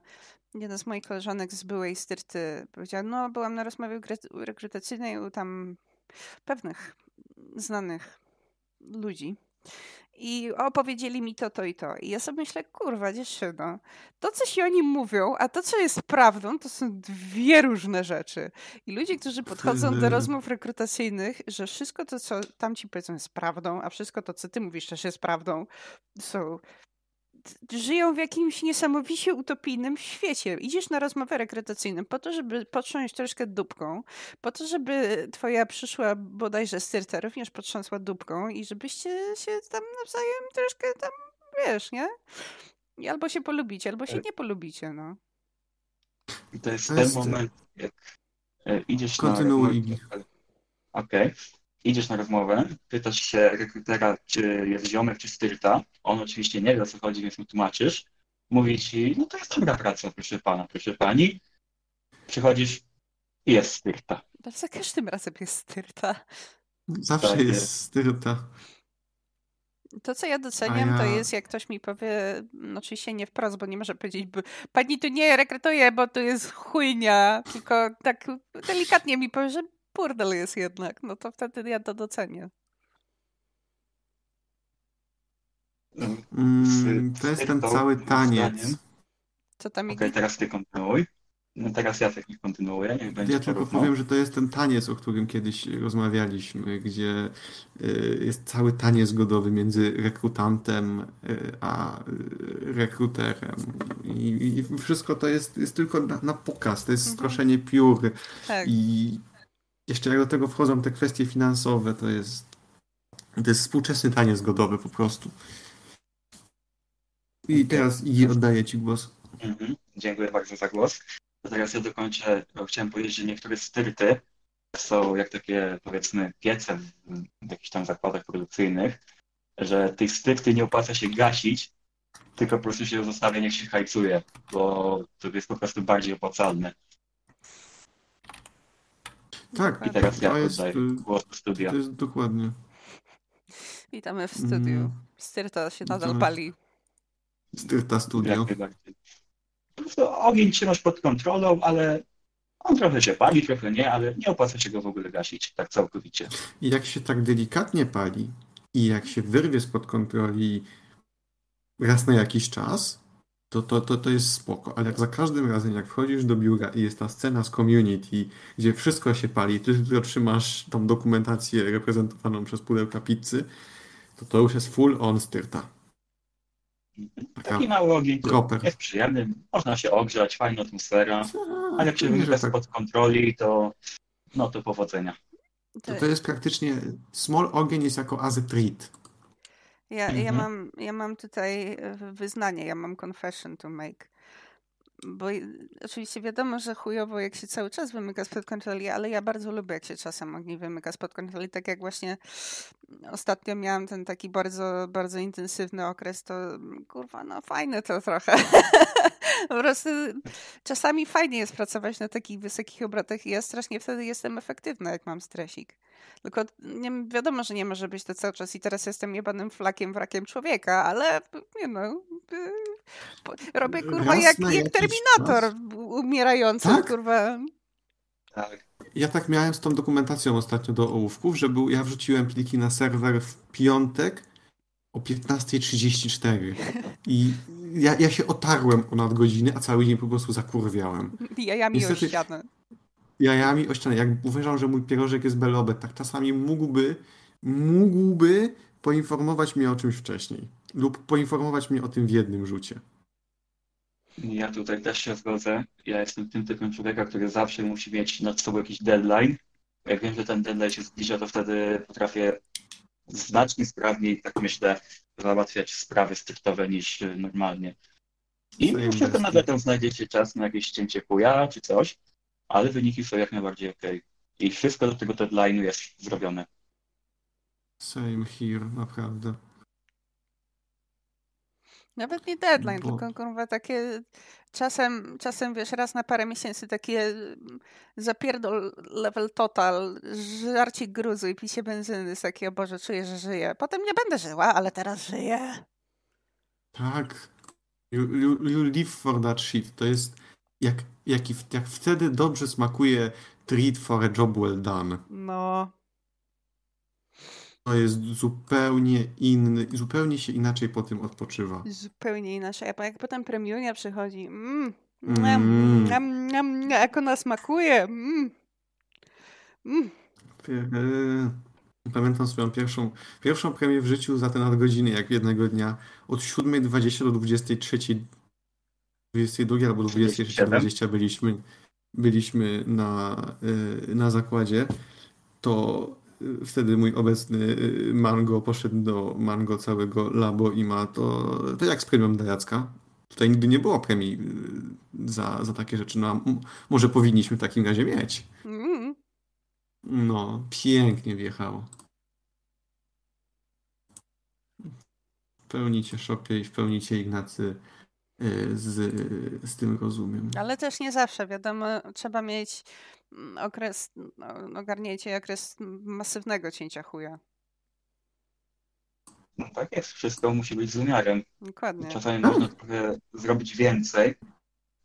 jedna z moich koleżanek z byłej styrty powiedziała, no byłam na rozmowie rekrutacyjnej u tam pewnych znanych ludzi i opowiedzieli mi to i to. I ja sobie myślę, kurwa, dziewczyno, to co się o nim mówią, a to co jest prawdą, to są dwie różne rzeczy. I ludzie, którzy podchodzą do rozmów rekrutacyjnych, że wszystko to, co tamci powiedzą jest prawdą, a wszystko to, co ty mówisz też jest prawdą, żyją w jakimś niesamowicie utopijnym świecie. Idziesz na rozmowę rekrutacyjną po to, żeby potrząść troszkę dupką, po to, żeby twoja przyszła bodajże styrta również potrząsła dupką i żebyście się tam nawzajem troszkę tam, wiesz, nie? I albo się polubicie, albo się nie polubicie, no. I to jest ten moment, jak idziesz na rozmowę. Okej. Idziesz na rozmowę, pytasz się rekrutera, czy jest ziomek, czy styrta. On oczywiście nie wie, o co chodzi, więc mu tłumaczysz. Mówi ci, no to jest dobra praca, proszę pana, proszę pani. Przychodzisz i jest styrta. Za każdym razem jest styrta. Zawsze tak jest styrta. To, co ja doceniam, to jest, jak ktoś mi powie, no oczywiście nie wprost, bo nie może powiedzieć, pani tu nie rekrutuje, bo tu jest chujnia, tylko tak delikatnie mi powie, że purdel jest jednak, no to wtedy ja to docenię. To jest ten cały taniec. Co tam, Ignacy? Okej, teraz ty kontynuuj. No teraz Jacek niech kontynuuje, niech będzie. Ja tylko powiem, że to jest ten taniec, o którym kiedyś rozmawialiśmy, gdzie jest cały taniec godowy między rekrutantem a rekruterem. I wszystko to jest tylko na pokaz, to jest stroszenie piór. Tak. I jeszcze jak do tego wchodzą te kwestie finansowe, to jest współczesny taniec godowy po prostu. I teraz oddaję Ci głos. Mhm. Dziękuję bardzo za głos. To teraz ja dokończę, bo chciałem powiedzieć, że niektóre styrty są jak takie, powiedzmy, piece w jakichś tam zakładach produkcyjnych, że tych styrty nie opłaca się gasić, tylko po prostu się zostawia, niech się hajcuje, bo to jest po prostu bardziej opłacalne. Tak, i teraz ja oddaję głos do studia. To jest dokładnie. Witamy w studiu. Styrta się nadal pali. Styrta studio. Po prostu ogień trzymasz pod kontrolą, ale on trochę się pali, trochę nie, ale nie opłaca się go w ogóle gasić, tak całkowicie. I jak się tak delikatnie pali i jak się wyrwie spod kontroli raz na jakiś czas, to jest spoko. Ale jak za każdym razem, jak wchodzisz do biura i jest ta scena z Community, gdzie wszystko się pali, ty tylko trzymasz tą dokumentację reprezentowaną przez pudełka pizzy, to już jest full on styrta. Taki mały ogień, jest przyjemny, można się ogrzać, fajna atmosfera, ale jak się wyrwie spod kontroli, to powodzenia. To jest praktycznie, small ogień jest jako as a treat. Ja mam tutaj wyznanie, ja mam confession to make. Bo oczywiście wiadomo, że chujowo jak się cały czas wymyka spod kontroli, ale ja bardzo lubię, jak się czasem ognie wymyka spod kontroli. Tak jak właśnie ostatnio miałam ten taki bardzo, bardzo intensywny okres, to kurwa, no fajne to trochę. Po prostu czasami fajnie jest pracować na takich wysokich obrotach i ja strasznie wtedy jestem efektywna, jak mam stresik. Tylko wiadomo, że nie może być to cały czas i teraz jestem jebanym flakiem, wrakiem człowieka, ale nie no, robię kurwa jak Terminator umierający, tak? Kurwa. Tak. Ja tak miałem z tą dokumentacją ostatnio do ołówków, że ja wrzuciłem pliki na serwer w piątek o 15:34 i ja się otarłem o nadgodziny, a cały dzień po prostu zakurwiałem. Niestety, jajami o ścianę. Jak uważam, że mój pierożek jest Belobet, tak czasami mógłby poinformować mnie o czymś wcześniej lub poinformować mnie o tym w jednym rzucie. Ja tutaj też się zgodzę. Ja jestem tym typem człowieka, który zawsze musi mieć nad sobą jakiś deadline. Jak wiem, że ten deadline się zbliża, to wtedy potrafię znacznie sprawniej, tak myślę, załatwiać sprawy stryptowe niż normalnie. I myślę, że nawet tam znajdziecie czas na jakieś cięcie kuja czy coś, ale wyniki są jak najbardziej okej. I wszystko do tego deadline'u jest zrobione. Same here, naprawdę. Nawet nie deadline, tylko kurwa takie czasem wiesz, raz na parę miesięcy takie zapierdol level total, żarcik gruzu i picie benzyny z takiego, Boże, czuję, że żyję. Potem nie będę żyła, ale teraz żyję. Tak. You live for that shit. To jest jak wtedy dobrze smakuje treat for a job well done. No. To jest zupełnie inny, zupełnie się inaczej po tym odpoczywa. Zupełnie inaczej, a jak potem premiunia przychodzi, jak ona smakuje, Pamiętam swoją pierwszą premię w życiu za te nadgodziny, jak jednego dnia od 7:20 do 22 albo 23:20 byliśmy na zakładzie, to wtedy mój obecny Mango poszedł do Mango całego labo i ma to jak z premią dla Jacka. Tutaj nigdy nie było premii za takie rzeczy. No, może powinniśmy w takim razie mieć. No, pięknie wjechało. W pełni cię Szopie i w pełni cię Ignacy z tym rozumiem. Ale też nie zawsze, wiadomo, trzeba mieć okres masywnego cięcia chuja. No tak jest, wszystko musi być z umiarem. Dokładnie. Czasami można trochę zrobić więcej,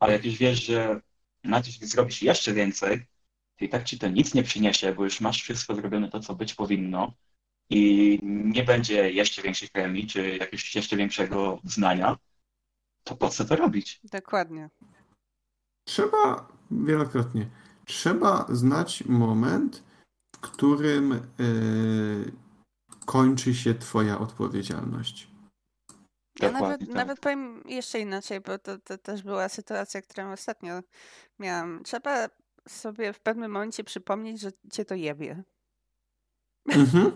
ale jak już wiesz, że najpierw zrobisz jeszcze więcej, to i tak ci to nic nie przyniesie, bo już masz wszystko zrobione to, co być powinno i nie będzie jeszcze większej premii, czy jakiegoś jeszcze większego uznania, to po co to robić? Dokładnie. Trzeba wielokrotnie. Trzeba znać moment, w którym kończy się twoja odpowiedzialność. Ja nawet powiem jeszcze inaczej, bo to też była sytuacja, którą ostatnio miałam. Trzeba sobie w pewnym momencie przypomnieć, że cię to jebie. Mhm.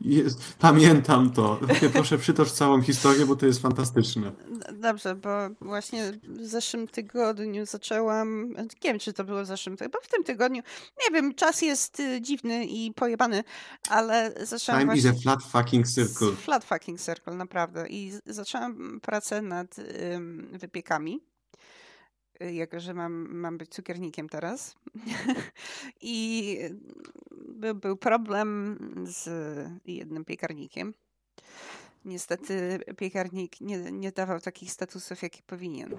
Jest, pamiętam to. Proszę, przytocz całą historię, bo to jest fantastyczne. Dobrze, bo właśnie w zeszłym tygodniu zaczęłam, nie wiem, czy to było w zeszłym tygodniu, bo w tym tygodniu, nie wiem, czas jest dziwny i pojebany, ale zaczęłam Time is a flat fucking circle. Flat fucking circle, naprawdę. I zaczęłam pracę nad wypiekami. Jako że mam być cukiernikiem teraz. I był problem z jednym piekarnikiem. Niestety piekarnik nie dawał takich statusów, jakie powinien.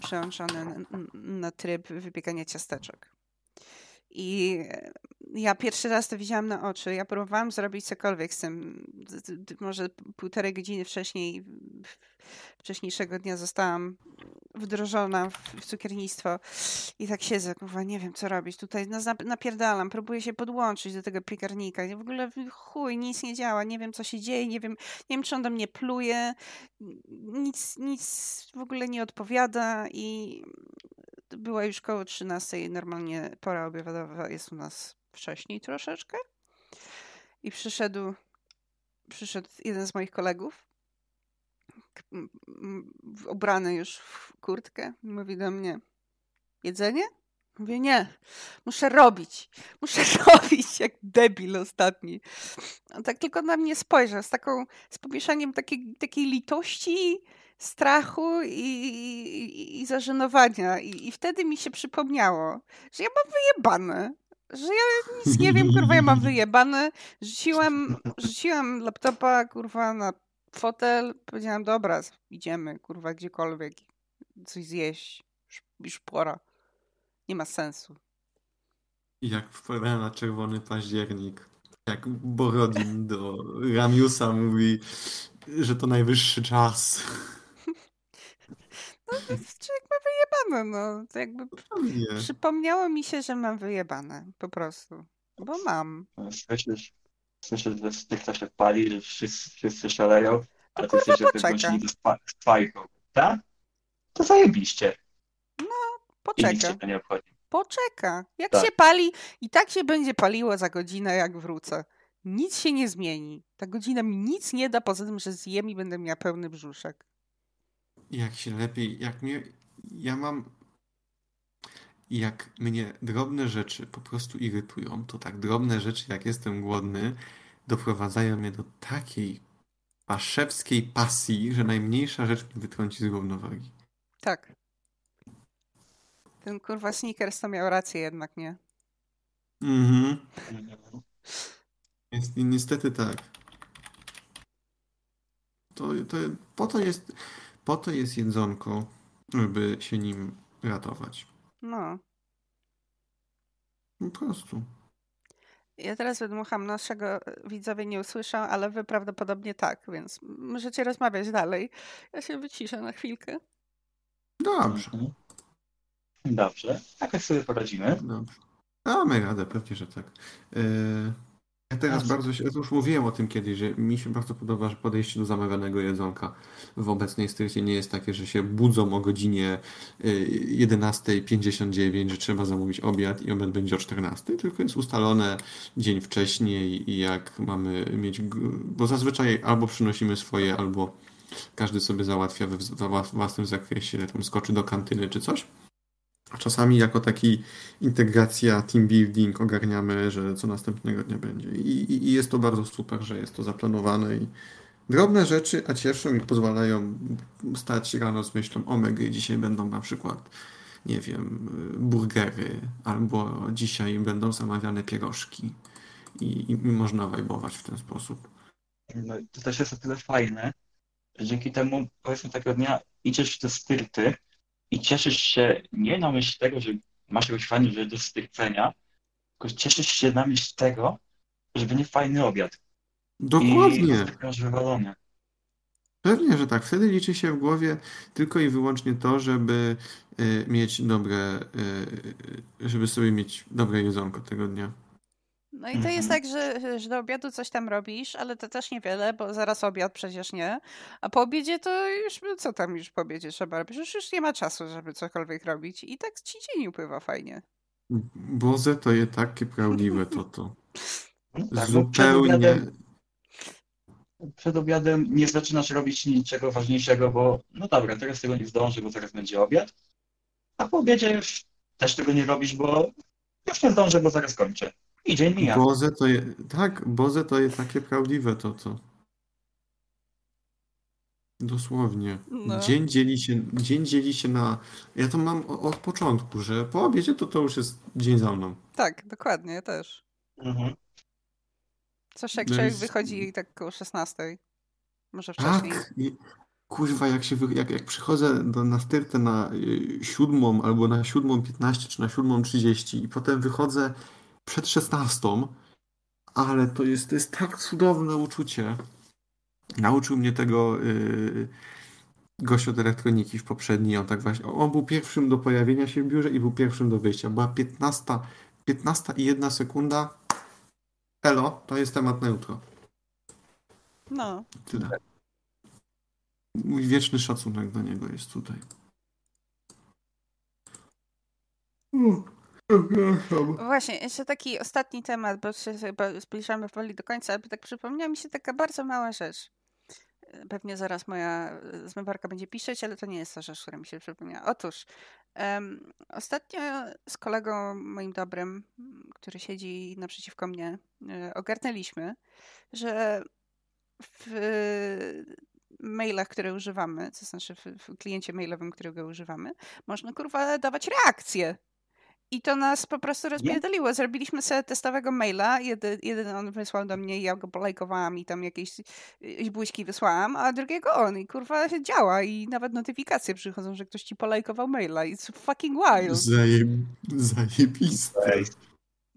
Przełączony na tryb wypiekania ciasteczek. I ja pierwszy raz to widziałam na oczy. Ja próbowałam zrobić cokolwiek z tym. Może półtorej godziny wcześniej, wcześniejszego dnia zostałam wdrożona w cukiernictwo i tak siedzę, kurwa, nie wiem co robić. Tutaj napierdalam, próbuję się podłączyć do tego piekarnika. I w ogóle chuj, nic nie działa, nie wiem co się dzieje, nie wiem czy on do mnie pluje, nic w ogóle nie odpowiada i... Była już koło 13, normalnie pora obiadowa jest u nas wcześniej troszeczkę. I przyszedł jeden z moich kolegów, ubrany już w kurtkę, mówi do mnie: jedzenie? Mówię: nie, muszę robić, jak debil ostatni. On tak tylko na mnie spojrzał, z pomieszaniem takiej litości, strachu i zażenowania. I wtedy mi się przypomniało, że ja mam wyjebane. Że ja nic nie wiem, kurwa, ja mam wyjebane. Rzuciłam laptopa, kurwa, na fotel. Powiedziałam: dobra, idziemy, kurwa, gdziekolwiek. Coś zjeść. Już pora. Nie ma sensu. Jak wpada na czerwony październik. Jak Borodin do Ramiusa mówi, że to najwyższy czas. No, człowiek ma wyjebane, no. To jakby przypomniało mi się, że mam wyjebane, po prostu. Bo mam. Słyszysz, że tych, co się pali, że wszyscy szaleją, a ty jesteś o tym godzinie z fajką, tak? To zajebiście. No, poczeka. Poczeka. Jak tak się pali, i tak się będzie paliło za godzinę, jak wrócę. Nic się nie zmieni. Ta godzina mi nic nie da, poza tym, że zjem i będę miała pełny brzuszek. Jak się lepiej, jak mnie drobne rzeczy po prostu irytują, to tak drobne rzeczy, jak jestem głodny, doprowadzają mnie do takiej paszewskiej pasji, że najmniejsza rzecz mnie wytrąci z równowagi. Tak. Ten kurwa Snickers to miał rację jednak, nie? Mhm. Niestety tak. Po to jest jedzonko, żeby się nim ratować. No. Po prostu. Ja teraz wydmucham, naszego widzowie nie usłyszą, ale wy prawdopodobnie tak, więc możecie rozmawiać dalej. Ja się wyciszę na chwilkę. Dobrze. Tak sobie poradzimy. Dobrze. Mamy radę, pewnie, że tak. Ja teraz już mówiłem o tym kiedyś, że mi się bardzo podoba, że podejście do zamawianego jedzonka w obecnej Styrcie nie jest takie, że się budzą o godzinie 11:59, że trzeba zamówić obiad i obiad będzie o 14:00, tylko jest ustalone dzień wcześniej i jak mamy mieć... Bo zazwyczaj albo przynosimy swoje, albo każdy sobie załatwia we własnym zakresie, tam skoczy do kantyny czy coś. A czasami jako taki integracja, team building ogarniamy, że co następnego dnia będzie. I jest to bardzo super, że jest to zaplanowane. I drobne rzeczy, a cieszą i pozwalają stać rano z myślą: o mega, dzisiaj będą na przykład, nie wiem, burgery, albo dzisiaj będą zamawiane pierożki. I można wajbować w ten sposób. No, to też jest o tyle fajne, że dzięki temu, powiedzmy, takiego dnia idziesz do Styrty i cieszysz się nie na myśl tego, że masz jakąś fajną rzecz do styrcenia, tylko cieszysz się na myśl tego, że będzie fajny obiad. Dokładnie. I to jest wywalone. Pewnie, że tak. Wtedy liczy się w głowie tylko i wyłącznie to, żeby mieć dobre, żeby sobie mieć dobre jedzonko tego dnia. No i to jest tak, że do obiadu coś tam robisz, ale to też niewiele, bo zaraz obiad przecież nie. A po obiedzie to już, co tam już po obiedzie trzeba robić? Już nie ma czasu, żeby cokolwiek robić. I tak ci dzień upływa fajnie. Boże, to je takie prawdziwe to. Tak, zupełnie. Przed obiadem nie zaczynasz robić niczego ważniejszego, bo no dobra, teraz tego nie zdążę, bo zaraz będzie obiad. A po obiedzie już też tego nie robisz, bo już nie zdążę, bo zaraz kończę. I dzień mija. Boże to jest takie prawdziwe to. Dosłownie. No. Dzień dzieli się na... Ja to mam od początku, że po obiedzie to już jest dzień za mną. Tak, dokładnie, też. Mhm. Coś jak człowiek wychodzi i tak koło 16:00. Może wcześniej. Tak. Kurwa, jak przychodzę na styrtę na 7:00 albo na 7:15 czy na 7:30 i potem wychodzę przed 16:00, ale to jest tak cudowne uczucie. Nauczył mnie tego gość od elektroniki w poprzedniej. On był pierwszym do pojawienia się w biurze i był pierwszym do wyjścia. Była 15:01. Elo, to jest temat na jutro. No. Tyle. Mój wieczny szacunek do niego jest tutaj. Właśnie, jeszcze taki ostatni temat, bo się chyba zbliżamy powoli do końca, ale tak przypomniała mi się taka bardzo mała rzecz. Pewnie zaraz moja zmywarka będzie piszeć, ale to nie jest ta rzecz, która mi się przypomniała. Otóż, ostatnio z kolegą moim dobrym, który siedzi naprzeciwko mnie, ogarnęliśmy, że w mailach, które używamy, to znaczy w kliencie mailowym, którego używamy, można kurwa dawać reakcje. I to nas po prostu rozpierdoliło. Zrobiliśmy sobie testowego maila. Jeden on wysłał do mnie i ja go polajkowałam i tam jakieś buźki wysłałam, a drugiego on. I kurwa się działa i nawet notyfikacje przychodzą, że ktoś ci polajkował maila. It's fucking wild. Zajebiste.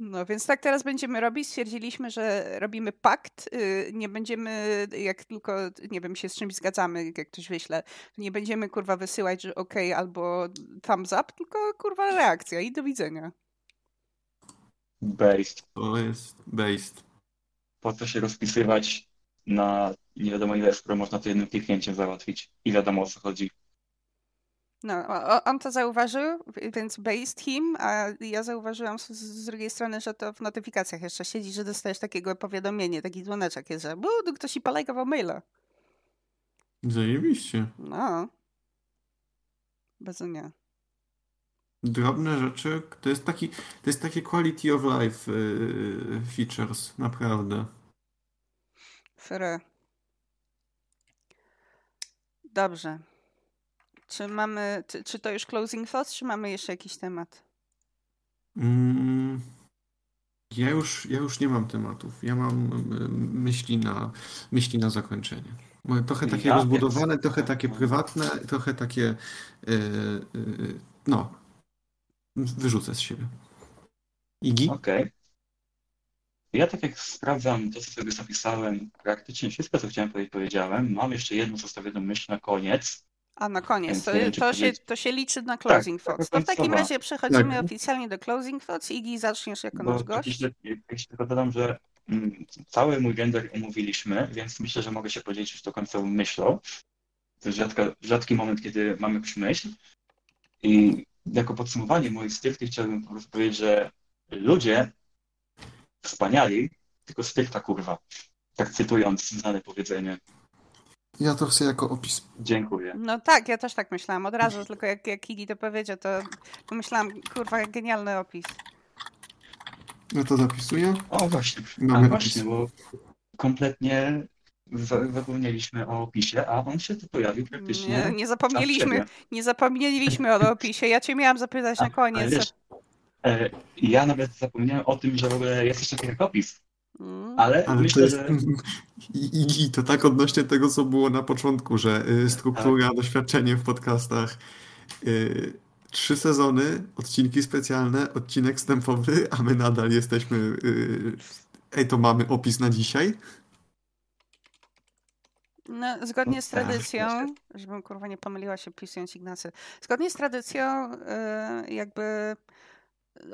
No więc tak teraz będziemy robić. Stwierdziliśmy, że robimy pakt. Nie będziemy, jak tylko, nie wiem, się z czymś zgadzamy, jak ktoś wyśle, to nie będziemy kurwa wysyłać, że okej, albo thumbs up, tylko kurwa reakcja i do widzenia. Based. To jest based. Po co się rozpisywać na nie wiadomo ile, skoro można to jednym kliknięciem załatwić i wiadomo o co chodzi. No, on to zauważył, więc based him, a ja zauważyłam z drugiej strony, że to w notyfikacjach jeszcze siedzi, że dostajesz takiego powiadomienie, taki dzwoneczek jest, że ktoś ci polajkował maila. Zajebiście. No. Bardzo nie. Drobne rzeczy, to jest takie quality of life features, naprawdę. Fre. Dobrze. Czy to już closing thoughts, czy mamy jeszcze jakiś temat? Ja już nie mam tematów. Ja mam myśli na zakończenie. Trochę takie rozbudowane, trochę takie prywatne, trochę takie wyrzucę z siebie. Igi? Okej. Ja tak jak sprawdzam to, co sobie zapisałem, praktycznie wszystko, co chciałem powiedziałem. Mam jeszcze jedną zostawioną myśl na koniec. A na koniec, to się liczy na closing thoughts. To w takim razie przechodzimy oficjalnie do closing thoughts. Igi, zaczniesz jako nasz gość. Jeśli tylko dodam, że cały mój gender omówiliśmy, więc myślę, że mogę się podzielić już tą końcową myślą. To jest rzadki moment, kiedy mam jakąś myśl. I jako podsumowanie mojej styrty chciałbym po prostu powiedzieć, że ludzie wspaniali, tylko styrta kurwa. Tak cytując znane powiedzenie. Ja to chcę jako opis. Dziękuję. No tak, ja też tak myślałam od razu, tylko jak Igi to powiedział, to pomyślałam, kurwa, genialny opis. No to zapisuję. O właśnie, właśnie, bo kompletnie zapomnieliśmy o opisie, a on się tu pojawił praktycznie. Nie zapomnieliśmy o opisie, ja cię miałam zapytać na koniec. Wiesz, ja nawet zapomniałem o tym, że w ogóle jest jeszcze taki opis. Ale myślę, że... I to tak odnośnie tego, co było na początku, że struktura, doświadczenie w podcastach, 3 sezony, odcinki specjalne, odcinek wstępowy, a my nadal jesteśmy... to mamy opis na dzisiaj? No, zgodnie z tradycją, żebym kurwa nie pomyliła się pisując Ignacy, zgodnie z tradycją jakby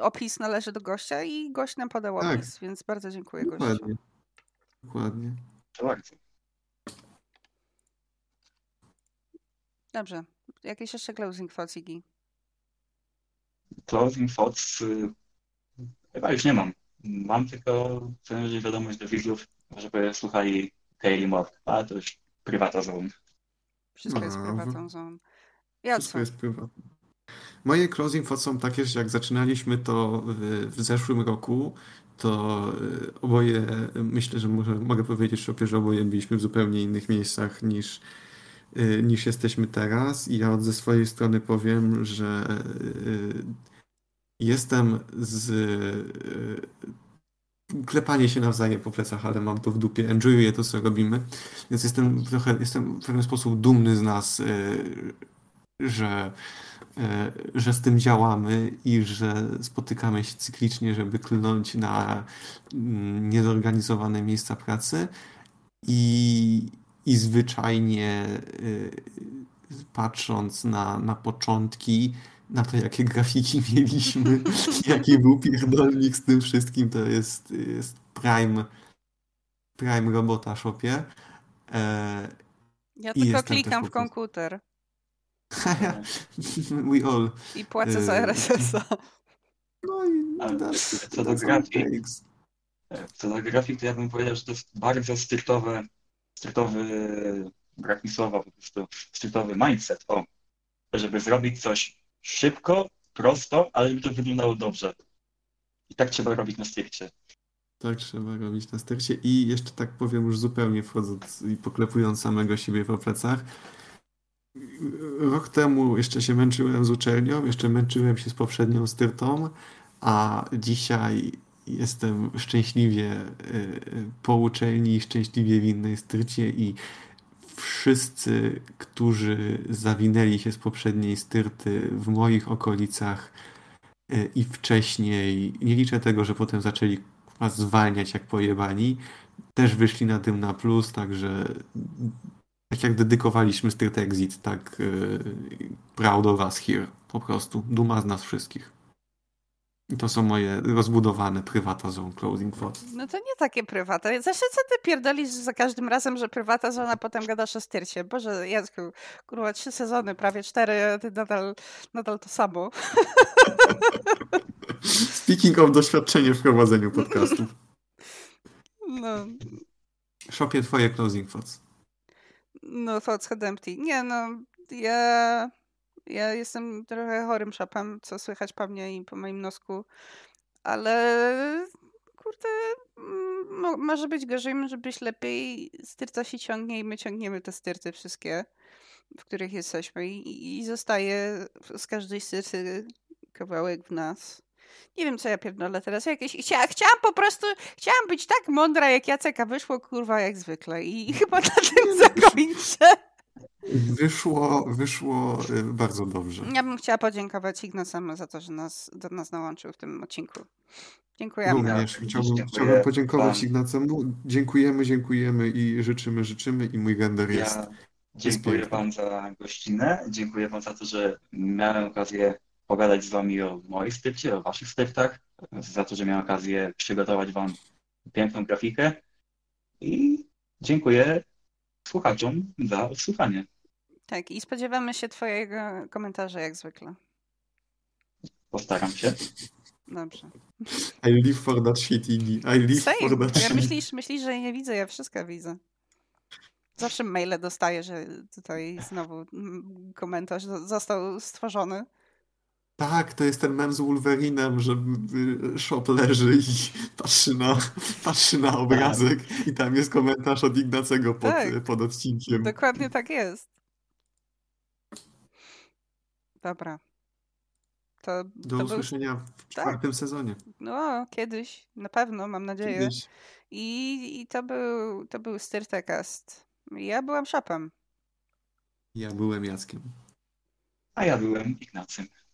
opis należy do gościa i gość nam podał opis, tak. Więc bardzo dziękuję gościu. Dokładnie. Tak. Dobrze. Jakieś jeszcze closing thoughts, Iggy? Closing thoughts chyba już nie mam. Mam tylko przynajmniej wiadomość do widzów, żeby słuchali Daily Mort, ale to już prywatna zone. Wszystko jest prywatną zone. Wszystko jest prywatne. Moje closing thoughts są takie, że jak zaczynaliśmy to w zeszłym roku, to oboje, myślę, że mogę powiedzieć, że oboje byliśmy w zupełnie innych miejscach niż jesteśmy teraz. I ja ze swojej strony powiem, że jestem klepanie się nawzajem po plecach, ale mam to w dupie, enjoyuję to, co robimy, więc jestem w pewien sposób dumny z nas, że z tym działamy i że spotykamy się cyklicznie, żeby klnąć na niezorganizowane miejsca pracy i zwyczajnie patrząc na początki, na to, jakie grafiki mieliśmy, jaki był pierdolnik z tym wszystkim, to jest prime robota w Szopie. Ja tylko klikam w komputer. We all. I płacę za RSS-a. No i co do grafik, to ja bym powiedział, że to jest bardzo strytowy brak mi słowa, po prostu strytowy mindset, żeby zrobić coś szybko, prosto, ale żeby to wyglądało dobrze. I tak trzeba robić na styrcie. I jeszcze tak powiem, już zupełnie wchodząc i poklepując samego siebie po plecach. Rok temu jeszcze się męczyłem z uczelnią, jeszcze męczyłem się z poprzednią styrtą, a dzisiaj jestem szczęśliwie po uczelni, szczęśliwie w innej styrcie i wszyscy, którzy zawinęli się z poprzedniej styrty w moich okolicach i wcześniej, nie liczę tego, że potem zaczęli zwalniać jak pojebani, też wyszli na tym na plus, także tak jak dedykowaliśmy styrtę Exit, tak proud of us here, po prostu duma z nas wszystkich. I to są moje rozbudowane prywatna zone closing thoughts. No to nie takie prywatne. Zresztą co ty pierdolisz za każdym razem, że prywatna zona, a potem gadasz o styrcie? Boże, Jacku, kurwa, 3 sezony, prawie 4, a ty nadal to samo. Speaking of doświadczenie w prowadzeniu podcastu. No. Szopie, twoje closing thoughts. No, thoughts had empty. Nie, no, ja jestem trochę chorym szopem, co słychać po mnie i po moim nosku, ale kurde, może być gorzej, może być lepiej. Styrca się ciągnie i my ciągniemy te styrty wszystkie, w których jesteśmy i zostaje z każdej styrty kawałek w nas. Nie wiem, co ja pierdolę teraz. Chciałam być tak mądra jak Jacek, a wyszło kurwa jak zwykle i chyba na tym zakończę. Wyszło bardzo dobrze. Ja bym chciała podziękować Ignacemu za to, że do nas dołączył w tym odcinku. Dziękujemy. Również chciałbym podziękować Ignacemu. Dziękujemy i życzymy i mój gender jest. Dziękuję wam za gościnę. Dziękuję wam za to, że miałem okazję pogadać z wami o mojej styrcie, o waszych styrtach, za to, że miałem okazję przygotować wam piękną grafikę i dziękuję słuchaczom za odsłuchanie. Tak, i spodziewamy się twojego komentarza jak zwykle. Postaram się. Dobrze. I live for that shit, Iggy. I live Same. For that shit. Myślisz, że nie widzę, ja wszystko widzę. Zawsze maile dostaję, że tutaj znowu komentarz został stworzony. Tak, to jest ten mem z Wolverinem, że Szop leży i patrzy na obrazek i tam jest komentarz od Ignacego pod odcinkiem. Dokładnie tak jest. Dobra. Do usłyszenia w 4. sezonie. No, kiedyś, na pewno, mam nadzieję. Kiedyś. I to był Styrtacast. Ja byłam Szopem. Ja byłem Jackiem. A ja byłem Ignacym.